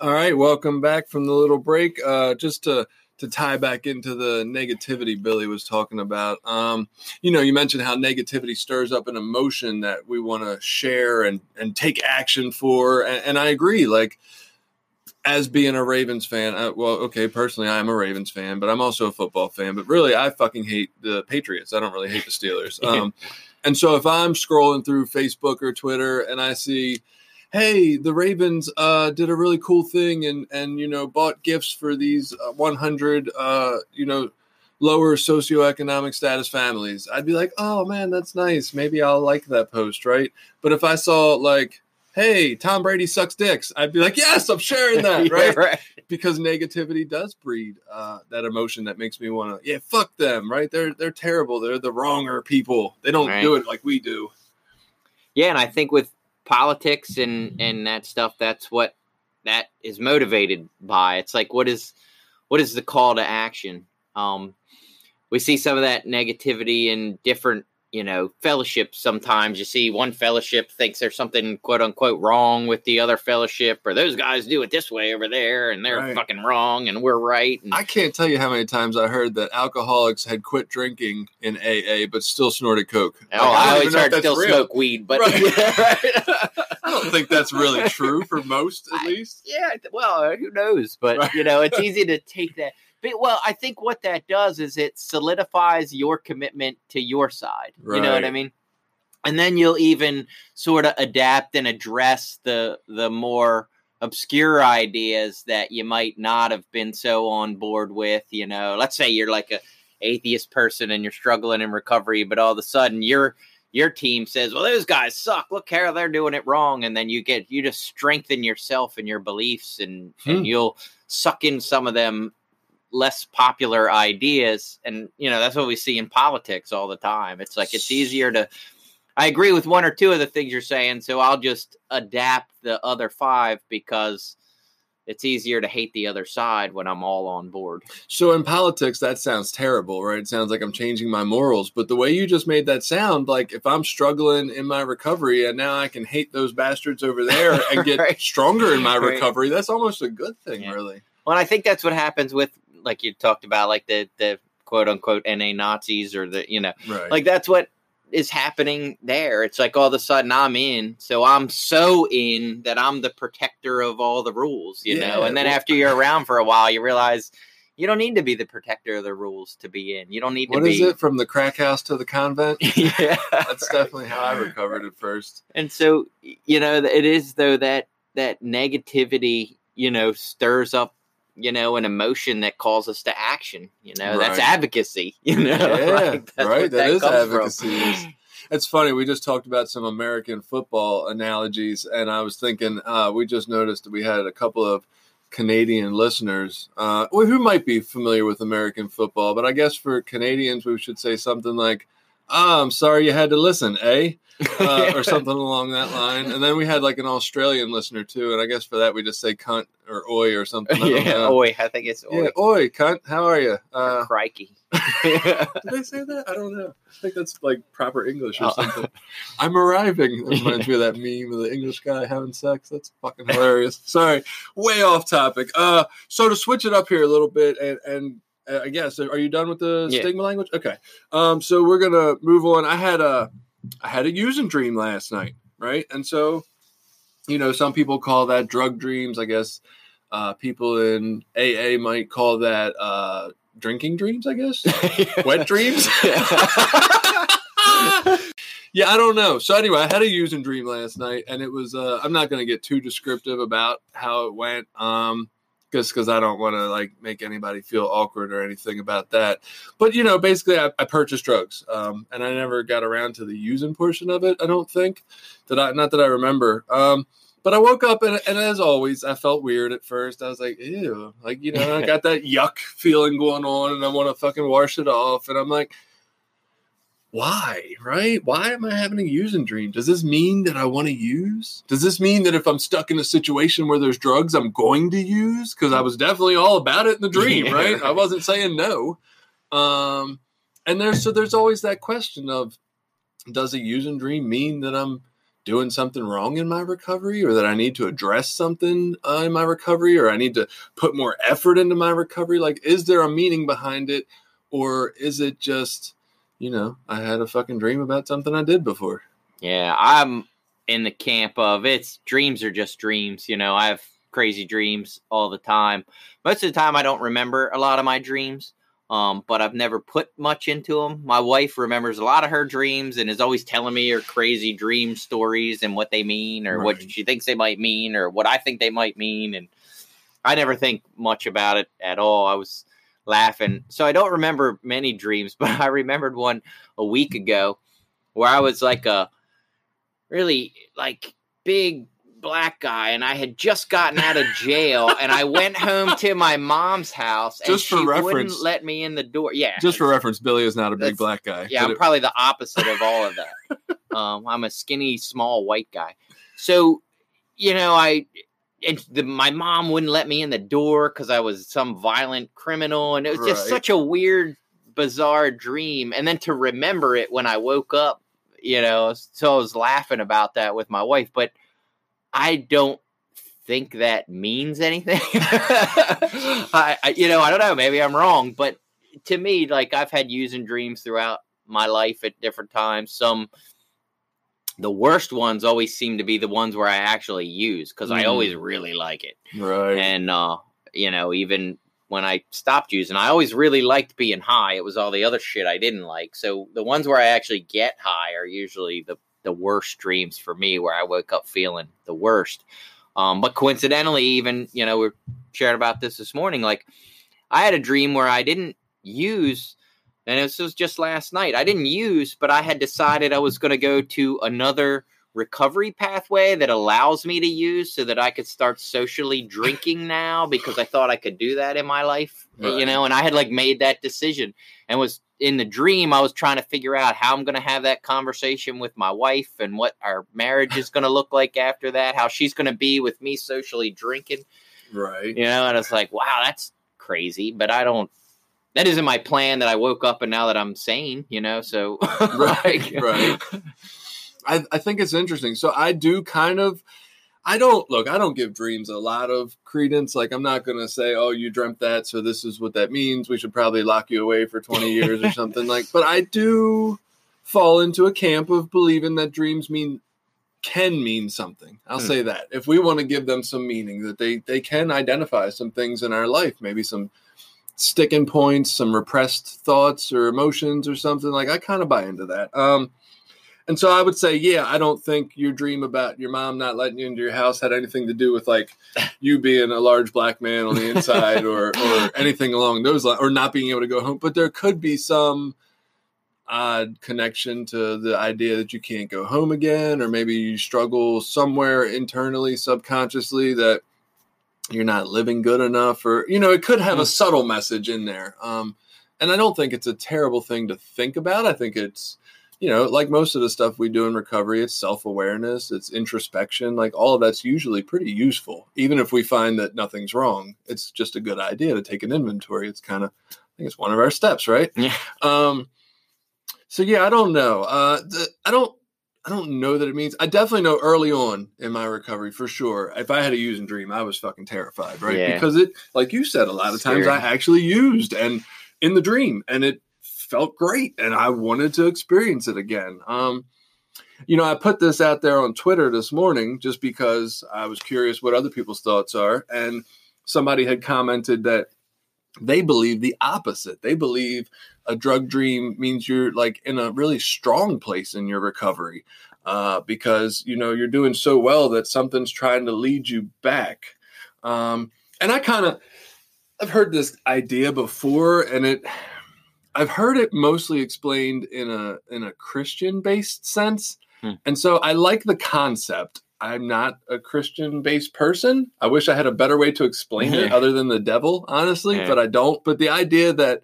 All right, welcome back from the little break. Uh, just to, to tie back into the negativity Billy was talking about, um, you know, you mentioned how negativity stirs up an emotion that we want to share and, and take action for. And, and I agree, like, as being a Ravens fan, I, well, okay, personally, I'm a Ravens fan, but I'm also a football fan. But really, I fucking hate the Patriots. I don't really hate the Steelers. Um, and so if I'm scrolling through Facebook or Twitter and I see, hey, the Ravens uh, did a really cool thing and, and, you know, bought gifts for these one hundred, uh, you know, lower socioeconomic status families, I'd be like, oh, man, that's nice. Maybe I'll like that post, right? But if I saw, like, hey, Tom Brady sucks dicks, I'd be like, yes, I'm sharing that, yeah, right? right? Because negativity does breed uh, that emotion that makes me want to, yeah, fuck them, right? They're, they're terrible. They're the wronger people. They don't right. do it like we do. Yeah, and I think with politics and and that stuff, that's what that is motivated by. It's like, what is what is the call to action? Um we see some of that negativity in different, you know, fellowships. Sometimes you see one fellowship thinks there's something quote unquote wrong with the other fellowship, or those guys do it this way over there and they're right. fucking wrong and we're right. And I can't tell you how many times I heard that alcoholics had quit drinking in A A but still snorted coke. Oh, like, I, I always heard still real. Smoke weed, but right. yeah, right. I don't think that's really true for most, at I, least. Yeah, well, who knows? But right. you know, it's easy to take that. But, well, I think what that does is it solidifies your commitment to your side. Right. You know what I mean? And then you'll even sort of adapt and address the the more obscure ideas that you might not have been so on board with. You know, let's say you're like a atheist person and you're struggling in recovery, but all of a sudden you're your team says, well, those guys suck. Look how they're doing it wrong. And then you get you just strengthen yourself and your beliefs, and, hmm. and you'll suck in some of them less popular ideas. And, you know, that's what we see in politics all the time. It's like, it's easier to, I agree with one or two of the things you're saying, so I'll just adapt the other five because it's easier to hate the other side when I'm all on board. So in politics, that sounds terrible, right? It sounds like I'm changing my morals, but the way you just made that sound, like if I'm struggling in my recovery and now I can hate those bastards over there and get right. stronger in my recovery, right. that's almost a good thing, yeah. really. Well, I think that's what happens with, like you talked about, like the, the quote unquote N A Nazis or the, you know, right. like that's what is happening there. It's like all of a sudden I'm in, so I'm so in that I'm the protector of all the rules, you yeah, know, and then well, after you're around for a while, you realize you don't need to be the protector of the rules to be in. You don't need to what be. What is it, from the crack house to the convent? yeah. That's right. definitely how I recovered at first. And so, you know, it is though that, that negativity, you know, stirs up you know, an emotion that calls us to action. You know, right. That's advocacy. You know, yeah, like, that's right. That, that is advocacy. It's funny. We just talked about some American football analogies, and I was thinking uh, we just noticed that we had a couple of Canadian listeners uh, who might be familiar with American football, but I guess for Canadians, we should say something like, oh, I'm sorry you had to listen, eh? Uh, or something along that line. And then we had like an Australian listener too. And I guess for that, we just say cunt or oi or something. Yeah, oi. I think it's oi. Yeah, oi, cunt. How are you? Uh, crikey. Did they say that? I don't know. I think that's like proper English or something. I'm arriving. It reminds me of that meme of the English guy having sex. That's fucking hilarious. Sorry. Way off topic. Uh, so to switch it up here a little bit and, and I guess, are you done with the yeah. stigma language? Okay. Um, so we're going to move on. I had a, I had a using dream last night. Right. And so, you know, some people call that drug dreams, I guess, uh, people in A A might call that, uh, drinking dreams, I guess, wet dreams. Yeah. I don't know. So anyway, I had a using dream last night and it was, uh, I'm not going to get too descriptive about how it went. Um, Just because I don't want to like make anybody feel awkward or anything about that. But, you know, basically I, I purchased drugs um, and I never got around to the using portion of it. I don't think that I not that I remember. Um, but I woke up and, and as always, I felt weird at first. I was like, ew, like, you know, I got that yuck feeling going on and I want to fucking wash it off. And I'm like, why, right? Why am I having a using dream? Does this mean that I want to use? Does this mean that if I'm stuck in a situation where there's drugs, I'm going to use? Because I was definitely all about it in the dream, yeah, right? right? I wasn't saying no. Um, and there's so there's always that question of, does a using dream mean that I'm doing something wrong in my recovery or that I need to address something uh, in my recovery or I need to put more effort into my recovery? Like, is there a meaning behind it or is it just... You know, I had a fucking dream about something I did before. Yeah, I'm in the camp of it's dreams are just dreams. You know, I have crazy dreams all the time. Most of the time, I don't remember a lot of my dreams, um, but I've never put much into them. My wife remembers a lot of her dreams and is always telling me her crazy dream stories and what they mean or right. what she thinks they might mean or what I think they might mean. And I never think much about it at all. I was... laughing. So I don't remember many dreams, but I remembered one a week ago where I was like a really like big black guy and I had just gotten out of jail and I went home to my mom's house and just for she reference, wouldn't let me in the door. Yeah. Just for reference, Billy is not a big black guy. Yeah, I'm it, probably the opposite of all of that. um, I'm a skinny, small white guy. So, you know, I... And the, my mom wouldn't let me in the door because I was some violent criminal. And it was right. just such a weird, bizarre dream. And then to remember it when I woke up, you know, so I was laughing about that with my wife. But I don't think that means anything. I, I, you know, I don't know. Maybe I'm wrong. But to me, like I've had using dreams throughout my life at different times. Some The worst ones always seem to be the ones where I actually use because mm. I always really like it. Right. And, uh, you know, even when I stopped using, I always really liked being high. It was all the other shit I didn't like. So the ones where I actually get high are usually the, the worst dreams for me where I woke up feeling the worst. Um, but coincidentally, even, you know, we shared about this this morning. Like I had a dream where I didn't use. And this was just last night. I didn't use, but I had decided I was going to go to another recovery pathway that allows me to use so that I could start socially drinking now because I thought I could do that in my life, right. you know, and I had like made that decision and was in the dream. I was trying to figure out how I'm going to have that conversation with my wife and what our marriage is going to look like after that, how she's going to be with me socially drinking. Right. You know, and it's like, wow, that's crazy, but I don't. That isn't my plan that I woke up and now that I'm sane, you know, so. right, right. I, I think it's interesting. So I do kind of, I don't, look, I don't give dreams a lot of credence. Like I'm not going to say, oh, you dreamt that, so this is what that means. We should probably lock you away for twenty years or something like, but I do fall into a camp of believing that dreams mean, can mean something. I'll hmm. say that. If we want to give them some meaning, that they, they can identify some things in our life, maybe some sticking points, some repressed thoughts or emotions or something like I kind of buy into that. Um, And so I would say, yeah, I don't think your dream about your mom not letting you into your house had anything to do with like you being a large black man on the inside or, or anything along those lines, or not being able to go home. But there could be some odd connection to the idea that you can't go home again, or maybe you struggle somewhere internally, subconsciously, that you're not living good enough, or, you know, it could have a subtle message in there. Um, and I don't think it's a terrible thing to think about. I think it's, you know, like most of the stuff we do in recovery, it's self-awareness, it's introspection, like all of that's usually pretty useful. Even if we find that nothing's wrong, it's just a good idea to take an inventory. It's kind of, I think it's one of our steps, right? Yeah. Um, so yeah, I don't know. Uh, the, I don't, I don't know that it means, I definitely know early on in my recovery for sure, if I had a using dream, I was fucking terrified, right? Yeah. Because it, like you said, a lot of times I actually used and in the dream, and it felt great, and I wanted to experience it again. Um, you know, I put this out there on Twitter this morning just because I was curious what other people's thoughts are, and somebody had commented that they believe the opposite. They believe a drug dream means you're like in a really strong place in your recovery uh, because, you know, you're doing so well that something's trying to lead you back. Um, and I kind of, I've heard this idea before, and it, I've heard it mostly explained in a in a Christian-based sense. Hmm. And so I like the concept. I'm not a Christian-based person. I wish I had a better way to explain it other than the devil, honestly, yeah. but I don't. But the idea that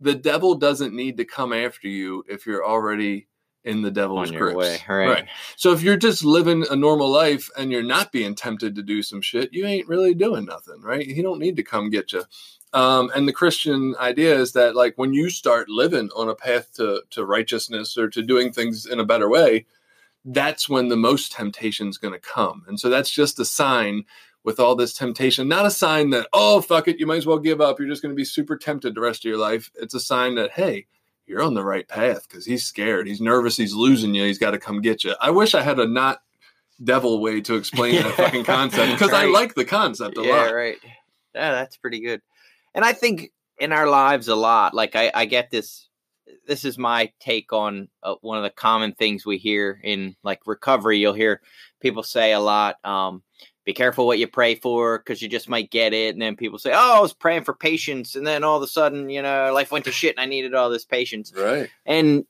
the devil doesn't need to come after you if you're already in the devil's on your grips. Way. Right. right. So if you're just living a normal life and you're not being tempted to do some shit, you ain't really doing nothing, right? He don't need to come get you. Um, and the Christian idea is that, like, when you start living on a path to, to righteousness or to doing things in a better way, that's when the most temptation is going to come. And so that's just a sign with all this temptation, not a sign that, oh, fuck it, you might as well give up, you're just going to be super tempted the rest of your life. It's a sign that, hey, you're on the right path because he's scared, he's nervous, he's losing you, he's got to come get you. I wish I had a not devil way to explain yeah. that fucking concept because right. I like the concept a yeah, lot. Yeah, right. Yeah, that's pretty good. And I think in our lives a lot, like I, I get this, this is my take on uh, one of the common things we hear in like recovery. You'll hear people say a lot, um, be careful what you pray for because you just might get it. And then people say, oh, I was praying for patience. And then all of a sudden, you know, life went to shit and I needed all this patience. Right. And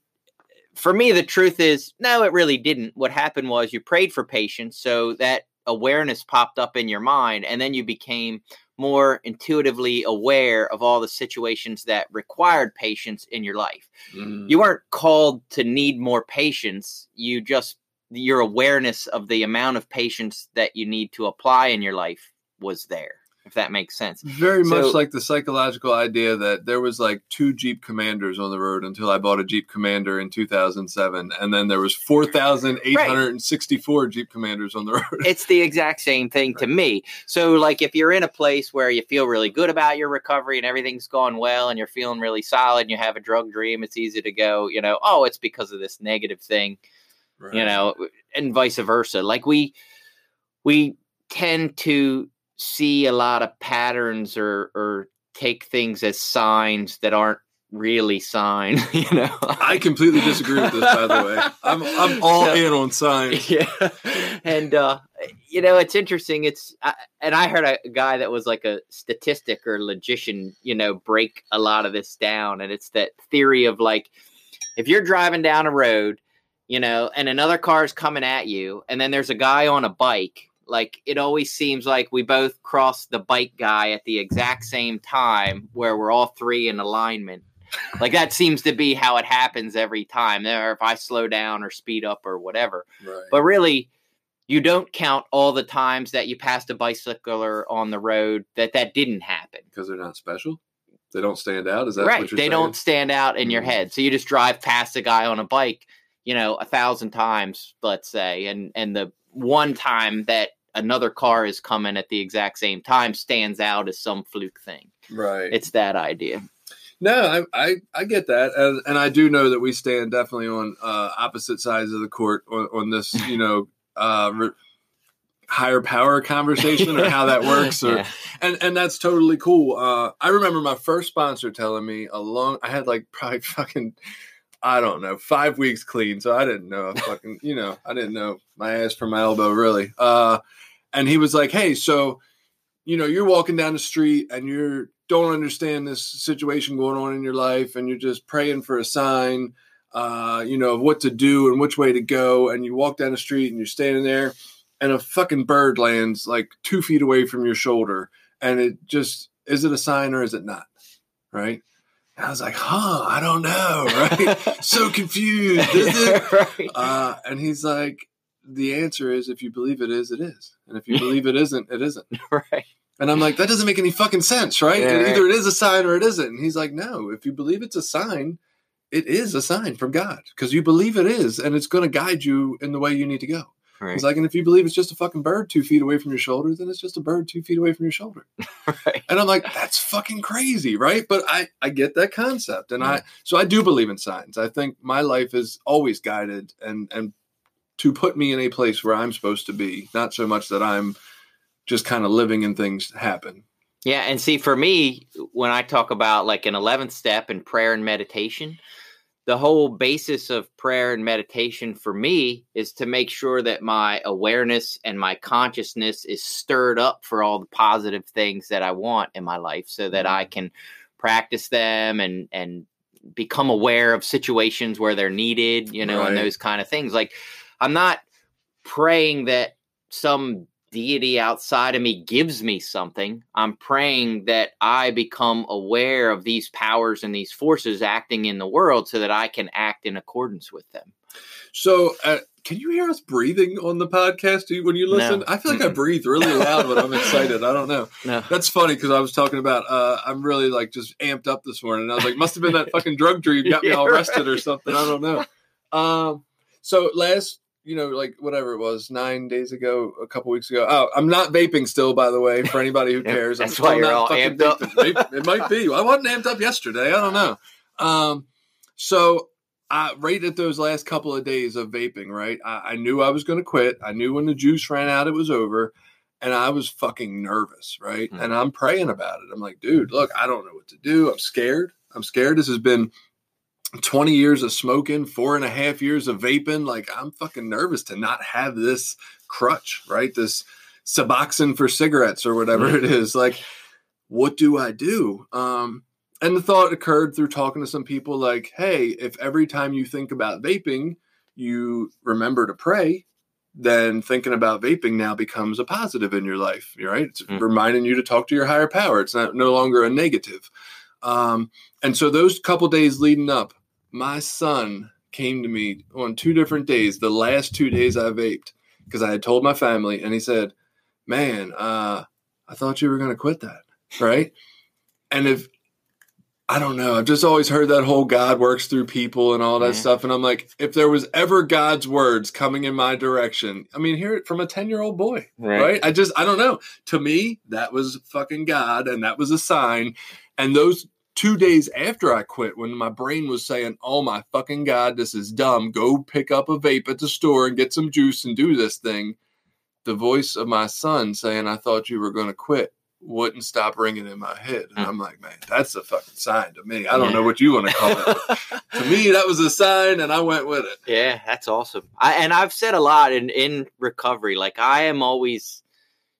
for me, the truth is, no, it really didn't. What happened was you prayed for patience. So that awareness popped up in your mind and then you became more intuitively aware of all the situations that required patience in your life. Mm. You weren't called to need more patience. You just, your awareness of the amount of patience that you need to apply in your life was there, if that makes sense. Very so, much like the psychological idea that there was like two Jeep Commanders on the road until I bought a Jeep Commander in two thousand seven. And then there was four thousand eight hundred sixty-four right. Jeep Commanders on the road. It's the exact same thing right. to me. So like if you're in a place where you feel really good about your recovery and everything's gone well and you're feeling really solid and you have a drug dream, it's easy to go, you know, oh, it's because of this negative thing, right. you know, and vice versa. Like we, we tend to see a lot of patterns or or take things as signs that aren't really signs, you know. I completely disagree with this, by the way. I'm I'm all so, in on signs. Yeah. And uh you know, it's interesting. It's I, and I heard a guy that was like a statistic or logician, you know, break a lot of this down, and it's that theory of like if you're driving down a road, you know, and another car is coming at you and then there's a guy on a bike. Like, it always seems like we both cross the bike guy at the exact same time where we're all three in alignment. Like, that seems to be how it happens every time. Or if I slow down or speed up or whatever. Right. But really, you don't count all the times that you passed a bicycler on the road that that didn't happen. Because they're not special? They don't stand out? Is that right. what you're They saying? Don't stand out in mm-hmm. your head. So you just drive past a guy on a bike, you know, a thousand times, let's say. And, and the one time that another car is coming at the exact same time stands out as some fluke thing. Right. It's that idea. No, I I, I get that. And, and I do know that we stand definitely on uh, opposite sides of the court on, on this, you know, uh, re- higher power conversation or how that works. Or, yeah. and, and that's totally cool. Uh, I remember my first sponsor telling me a long, I had like probably fucking I don't know, five weeks clean. So I didn't know, fucking, you know, I didn't know my ass from my elbow, really. Uh, and he was like, hey, so, you know, you're walking down the street and you don't understand this situation going on in your life. And you're just praying for a sign, uh, you know, of what to do and which way to go. And you walk down the street and you're standing there and a fucking bird lands like two feet away from your shoulder. And it just, is it a sign or is it not? Right. I was like, huh, I don't know, right? So confused, is it? Right. Uh, and he's like, the answer is, if you believe it is, it is. And if you believe it isn't, it isn't. Right. And I'm like, that doesn't make any fucking sense, right? Yeah, and either right. It is a sign or it isn't. And he's like, no, if you believe it's a sign, it is a sign from God. Because you believe it is, and it's going to guide you in the way you need to go. Right. He's like, and if you believe it's just a fucking bird two feet away from your shoulder, then it's just a bird two feet away from your shoulder. Right. And I'm like, that's fucking crazy, right? But I, I get that concept. And yeah. I so I do believe in signs. I think my life is always guided and, and to put me in a place where I'm supposed to be, not so much that I'm just kind of living and things happen. Yeah, and see, for me, when I talk about like an eleventh step in prayer and meditation, the whole basis of prayer and meditation for me is to make sure that my awareness and my consciousness is stirred up for all the positive things that I want in my life so that I can practice them and, and become aware of situations where they're needed, you know, right. And those kind of things. Like, I'm not praying that some deity outside of me gives me something. I'm praying that I become aware of these powers and these forces acting in the world so that I can act in accordance with them. So uh, can you hear us breathing on the podcast you, when you listen? No. I feel like Mm-mm. I breathe really loud when I'm excited. I don't know. No. That's funny because I was talking about uh, I'm really like just amped up this morning. And I was like, must have been that fucking drug dream got me yeah, all arrested right. or something. I don't know. Um, so last you know, like whatever it was, nine days ago, a couple weeks ago. Oh, I'm not vaping still, by the way, for anybody who cares. That's I'm why you're all amped up. It might be. I wasn't amped up yesterday. I don't know. Um, so I rated those last couple of days of vaping, right? I, I knew I was going to quit. I knew when the juice ran out, it was over. And I was fucking nervous, right? Mm-hmm. And I'm praying about it. I'm like, dude, look, I don't know what to do. I'm scared. I'm scared. This has been twenty years of smoking, four and a half years of vaping. Like, I'm fucking nervous to not have this crutch, right? This Suboxone for cigarettes or whatever it is. Like, what do I do? Um, and the thought occurred through talking to some people like, hey, if every time you think about vaping, you remember to pray, then thinking about vaping now becomes a positive in your life, right? It's mm-hmm. reminding you to talk to your higher power. It's not no longer a negative. Um, and so those couple days leading up, my son came to me on two different days, the last two days I vaped, because I had told my family, and he said, man, uh, I thought you were going to quit that, right? And if, I don't know, I've just always heard that whole God works through people and all that yeah. stuff, and I'm like, if there was ever God's words coming in my direction, I mean, hear it from a ten-year-old boy, right. right? I just, I don't know. To me, that was fucking God, and that was a sign, and those two days after I quit, when my brain was saying, oh my fucking God, this is dumb. Go pick up a vape at the store and get some juice and do this thing. The voice of my son saying, I thought you were going to quit, wouldn't stop ringing in my head. And I'm like, man, that's a fucking sign to me. I don't yeah. know what you want to call it. To me, that was a sign and I went with it. Yeah, that's awesome. I, and I've said a lot in, in recovery, like I am always,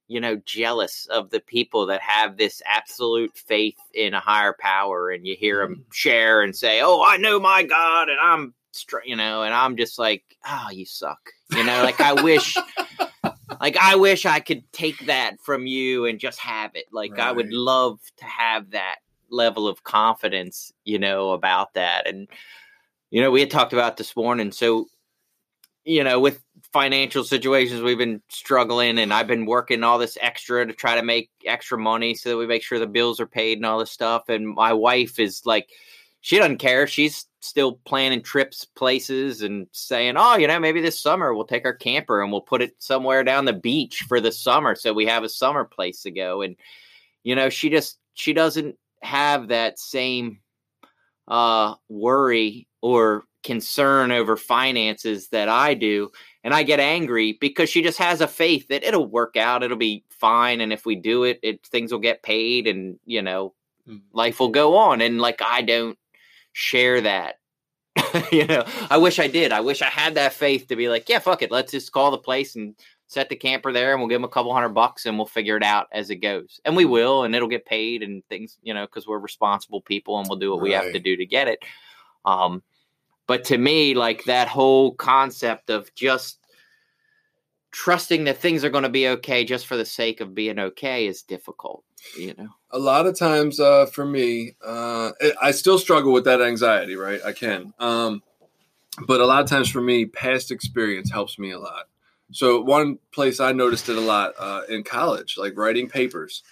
you know, jealous of the people that have this absolute faith in a higher power, and you hear them share and say, oh, I know my God, and I'm, you know, and I'm just like, oh, you suck. You know, like I wish, like I wish I could take that from you and just have it. Like right. I would love to have that level of confidence, you know, about that. And, you know, we had talked about this morning. So, you know, with financial situations, we've been struggling and I've been working all this extra to try to make extra money so that we make sure the bills are paid and all this stuff. And my wife is like, she doesn't care. She's still planning trips, places, and saying, oh, you know, maybe this summer we'll take our camper and we'll put it somewhere down the beach for the summer. So we have a summer place to go. And, you know, she just, she doesn't have that same uh, worry or concern over finances that I do. And I get angry because she just has a faith that it'll work out. It'll be fine. And if we do it, it things will get paid and, you know, life will go on. And like, I don't share that You know, I wish I did. I wish I had that faith to be like, yeah, fuck it. Let's just call the place and set the camper there, and we'll give them a couple hundred bucks, and we'll figure it out as it goes. And we will, and it'll get paid and things, you know, because we're responsible people, and we'll do what right. we have to do to get it. Um, but to me, like that whole concept of just trusting that things are going to be okay just for the sake of being okay is difficult, you know. A lot of times uh, for me, uh, I still struggle with that anxiety, right? I can. Um, but a lot of times for me, past experience helps me a lot. So one place I noticed it a lot uh, in college, like writing papers,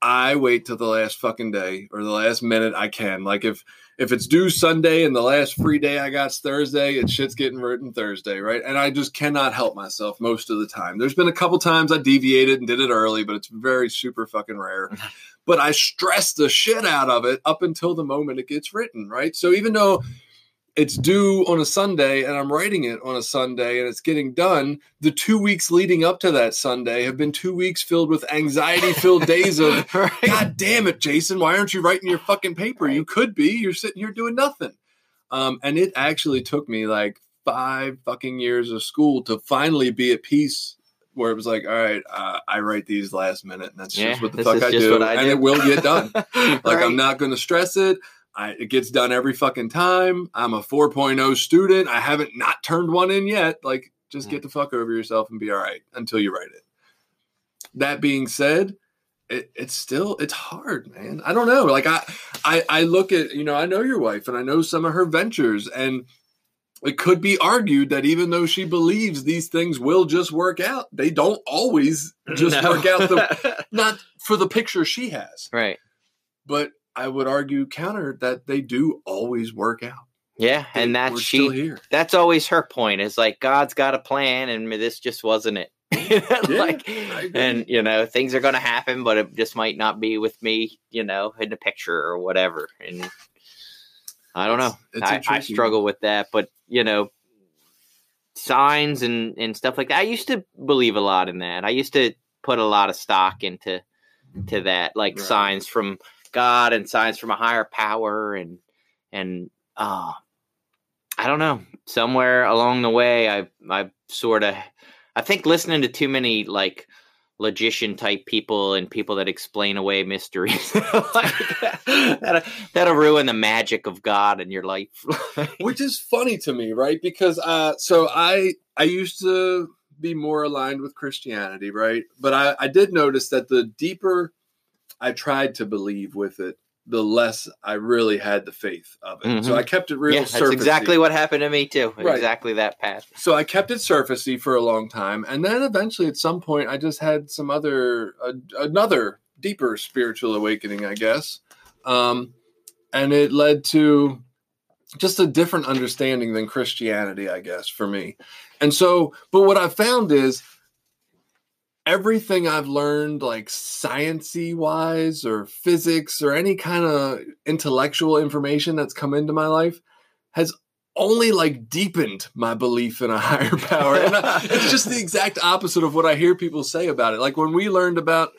I wait till the last fucking day or the last minute I can. Like if if it's due Sunday and the last free day I got's Thursday, and shit's getting written Thursday, right? And I just cannot help myself most of the time. There's been a couple times I deviated and did it early, but it's very super fucking rare. But I stress the shit out of it up until the moment it gets written, right? So even though it's due on a Sunday and I'm writing it on a Sunday and it's getting done, the two weeks leading up to that Sunday have been two weeks filled with anxiety-filled days of, right. God damn it, Jason, why aren't you writing your fucking paper? Right. You could be. You're sitting here doing nothing. Um, and it actually took me like five fucking years of school to finally be at peace where it was like, all right, uh, I write these last minute, and that's yeah, just what the fuck I do, I do, and it will get done. Like right. I'm not going to stress it. I, it gets done every fucking time. I'm a four point oh student. I haven't not turned one in yet. Like, just get the fuck over yourself and be all right until you write it. That being said, it, it's still, it's hard, man. I don't know. Like I, I, I look at, you know, I know your wife and I know some of her ventures, and it could be argued that even though she believes these things will just work out, they don't always just no. work out. The, not for the picture she has. Right. But I would argue counter that they do always work out. Yeah, they, and that's she. Still here. That's always her point. Is like God's got a plan, and this just wasn't it. Yeah, like, and you know, things are going to happen, but it just might not be with me, you know, in the picture or whatever. And I don't know. It's, it's I, I struggle with that, but you know, signs and and stuff like that. I used to believe a lot in that. I used to put a lot of stock into to that, like right. signs from God and signs from a higher power, and and uh, I don't know. Somewhere along the way, I I sort of I think listening to too many like logician type people and people that explain away mysteries like, that'll, that'll ruin the magic of God in your life, which is funny to me, right? Because uh, so I I used to be more aligned with Christianity, right? But I, I did notice that the deeper I tried to believe with it, the less I really had the faith of it. Mm-hmm. So I kept it real yeah, surfacey. That's exactly what happened to me too. Right. Exactly that path. So I kept it surfacey for a long time. And then eventually at some point, I just had some other, uh, another deeper spiritual awakening, I guess. Um, and it led to just a different understanding than Christianity, I guess, for me. And so, but what I found is, everything I've learned, like sciencey wise or physics or any kind of intellectual information that's come into my life has only like deepened my belief in a higher power. And I, it's just the exact opposite of what I hear people say about it. Like when we learned about,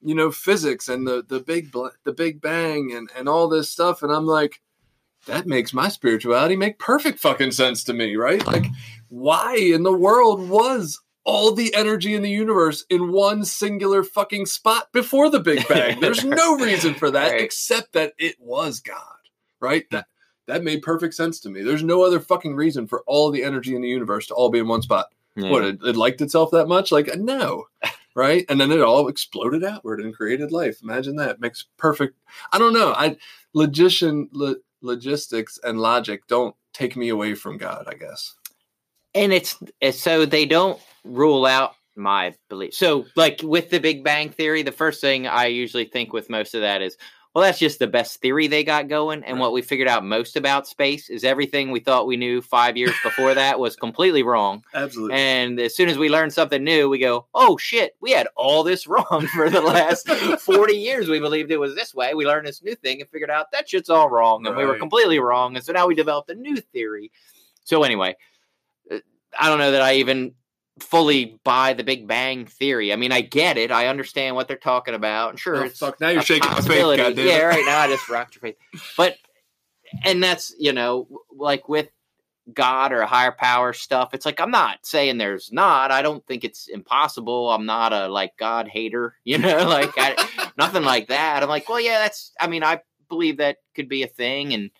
you know, physics and the, the big, the Big Bang and, and all this stuff. And I'm like, that makes my spirituality make perfect fucking sense to me. Right? Like why in the world was all the energy in the universe in one singular fucking spot before the Big Bang? There's no reason for that right. except that it was God, right? That that made perfect sense to me. There's no other fucking reason for all the energy in the universe to all be in one spot. Yeah. What, it, it liked itself that much? Like, no, right? And then it all exploded outward and created life. Imagine that. Makes perfect. I don't know. I logician, lo, logistics and logic don't take me away from God, I guess. And it's so they don't rule out my belief. So like with the Big Bang Theory, the first thing I usually think with most of that is, well, that's just the best theory they got going. And right. what we figured out most about space is everything we thought we knew five years before that was completely wrong. Absolutely. And as soon as we learn something new, we go, oh shit, we had all this wrong for the last forty years. We believed it was this way. We learned this new thing and figured out that shit's all wrong. And right. we were completely wrong. And so now we developed a new theory. So anyway, I don't know that I even fully buy the Big Bang Theory. I mean, I get it. I understand what they're talking about. Sure. Oh, fuck. Now you're shaking my face. Yeah, right now I just rocked your face. But and that's, you know, like with God or higher power stuff, it's like, I'm not saying there's not, I don't think it's impossible. I'm not a like God hater, you know, like I, nothing like that. I'm like, well, yeah, that's, I mean, I believe that could be a thing. And,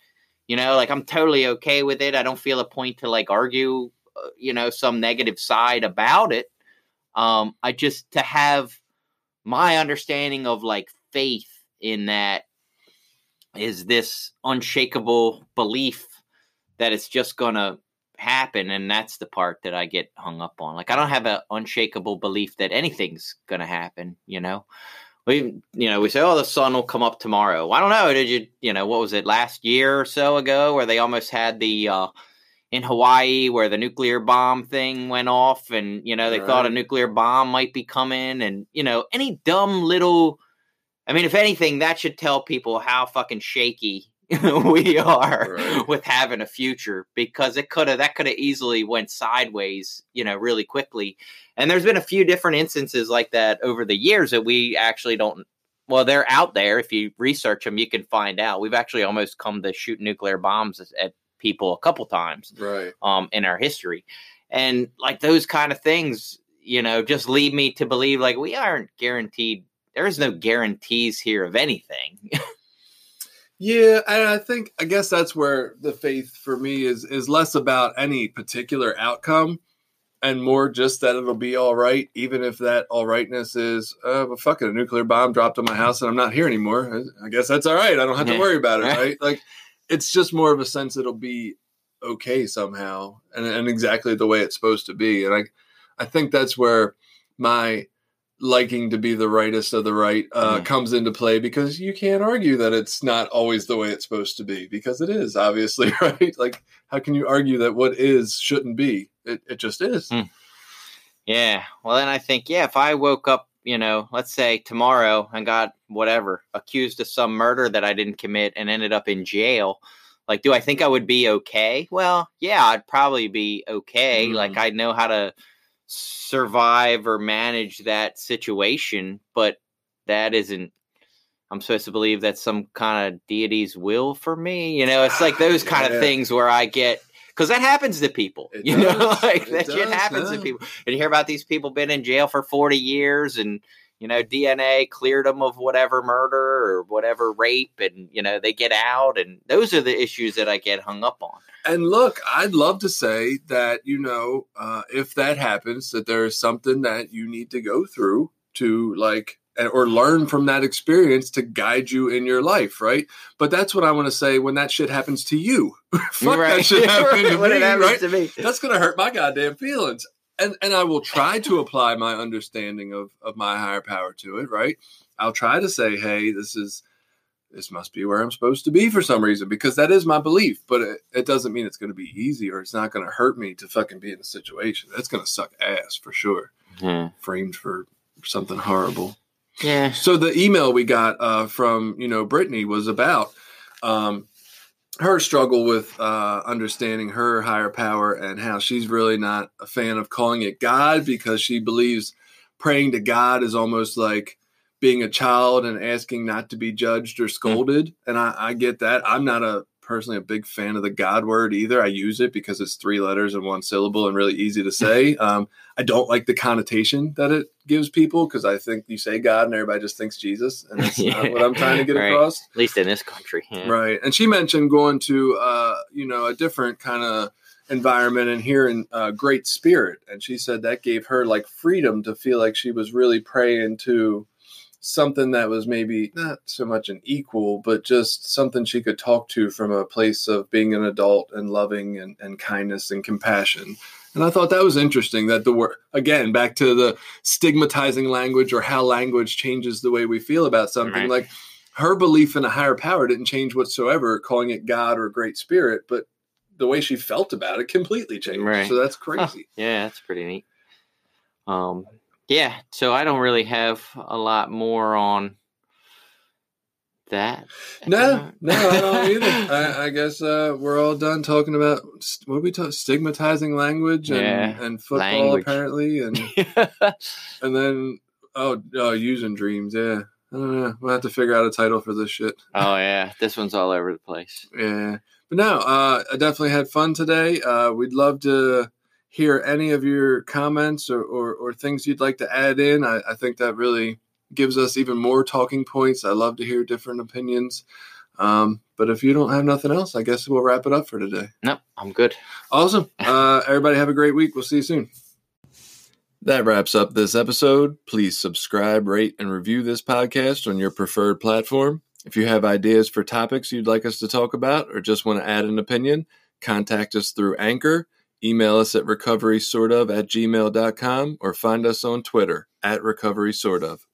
you know, like I'm totally okay with it. I don't feel a point to like argue, uh, you know, some negative side about it. Um, I just, to have my understanding of like faith in that is this unshakable belief that it's just going to happen. And that's the part that I get hung up on. Like, I don't have an unshakable belief that anything's going to happen, you know? We, you know, we say, oh, the sun will come up tomorrow. I don't know. Did you, you know, what was it last year or so ago where they almost had the, uh, in Hawaii where the nuclear bomb thing went off and, you know, they All thought right. a nuclear bomb might be coming and, you know, any dumb little, I mean, if anything, that should tell people how fucking shaky we are right. with having a future, because it could have, that could have easily went sideways, you know, really quickly. And there's been a few different instances like that over the years that we actually don't, well, they're out there. If you research them, you can find out. We've actually almost come to shoot nuclear bombs at people a couple times right. um, in our history. And like those kind of things, you know, just lead me to believe like we aren't guaranteed. There is no guarantees here of anything. Yeah, and I think I guess that's where the faith for me is is less about any particular outcome and more just that it'll be all right, even if that all rightness is, uh, well, fuck it, a nuclear bomb dropped on my house and I'm not here anymore. I, I guess that's all right. I don't have to worry about it, right? Like, it's just more of a sense it'll be okay somehow and, and exactly the way it's supposed to be. And I, I think that's where my liking to be the rightest of the right uh, mm. comes into play, because you can't argue that it's not always the way it's supposed to be, because it is, obviously, right? Like, how can you argue that what is shouldn't be? It it just is. Mm. Yeah. Well, then I think, yeah, if I woke up, you know, let's say tomorrow and got whatever, accused of some murder that I didn't commit and ended up in jail, like, do I think I would be okay? Well, yeah, I'd probably be okay. Mm. Like, I know how to survive or manage that situation, but that isn't, I'm supposed to believe that's some kind of deity's will for me, you know? It's like those yeah. kind of things where I get, because that happens to people, it you does. know, like it that does, shit happens yeah. to people. And you hear about these people been in jail for forty years and, you know, D N A cleared them of whatever murder or whatever rape, and, you know, they get out, and those are the issues that I get hung up on. And look, I'd love to say that, you know, uh, if that happens, that there is something that you need to go through to like, or learn from that experience to guide you in your life, right? But that's what I want to say when that shit happens to you. Fuck right. that shit happened to me, right? to me. That's going to hurt my goddamn feelings. And and I will try to apply my understanding of, of my higher power to it, right? I'll try to say, hey, this is this must be where I'm supposed to be for some reason, because that is my belief. But it, it doesn't mean it's going to be easy or it's not going to hurt me to fucking be in a situation. That's going to suck ass for sure. Mm-hmm. Framed for something horrible. Yeah. So the email we got uh, from, you know, Brittany was about um, her struggle with uh, understanding her higher power and how she's really not a fan of calling it God, because she believes praying to God is almost like being a child and asking not to be judged or scolded. Mm-hmm. And I, I get that. I'm not a personally a big fan of the God word either. I use it because it's three letters and one syllable and really easy to say. Um, I don't like the connotation that it gives people, because I think you say God and everybody just thinks Jesus, and that's yeah. not what I'm trying to get right. across. At least in this country. Yeah. Right. And she mentioned going to, uh, you know, a different kind of environment and hearing uh, Great Spirit. And she said that gave her like freedom to feel like she was really praying to something that was maybe not so much an equal, but just something she could talk to from a place of being an adult and loving and, and kindness and compassion. And I thought that was interesting that the word, again, back to the stigmatizing language or how language changes the way we feel about something. Right. Like her belief in a higher power didn't change whatsoever, calling it God or Great Spirit, but the way she felt about it completely changed. Right. So that's crazy. Huh. Yeah, that's pretty neat. Um, Yeah, so I don't really have a lot more on that. No, no, I don't either. I, I guess uh, we're all done talking about, what are we talking, stigmatizing language and, yeah, and football language. Apparently. And and then, oh, oh, using dreams, yeah. I don't know. We'll have to figure out a title for this shit. Oh, yeah. This one's all over the place. Yeah. But no, uh, I definitely had fun today. Uh, we'd love to hear any of your comments or, or, or things you'd like to add in. I, I think that really gives us even more talking points. I love to hear different opinions. Um, but if you don't have nothing else, I guess we'll wrap it up for today. No, I'm good. Awesome. Uh, everybody have a great week. We'll see you soon. That wraps up this episode. Please subscribe, rate, and review this podcast on your preferred platform. If you have ideas for topics you'd like us to talk about or just want to add an opinion, contact us through Anchor, email us at recoverysortof at gmail dot com, or find us on Twitter at recoverysortof.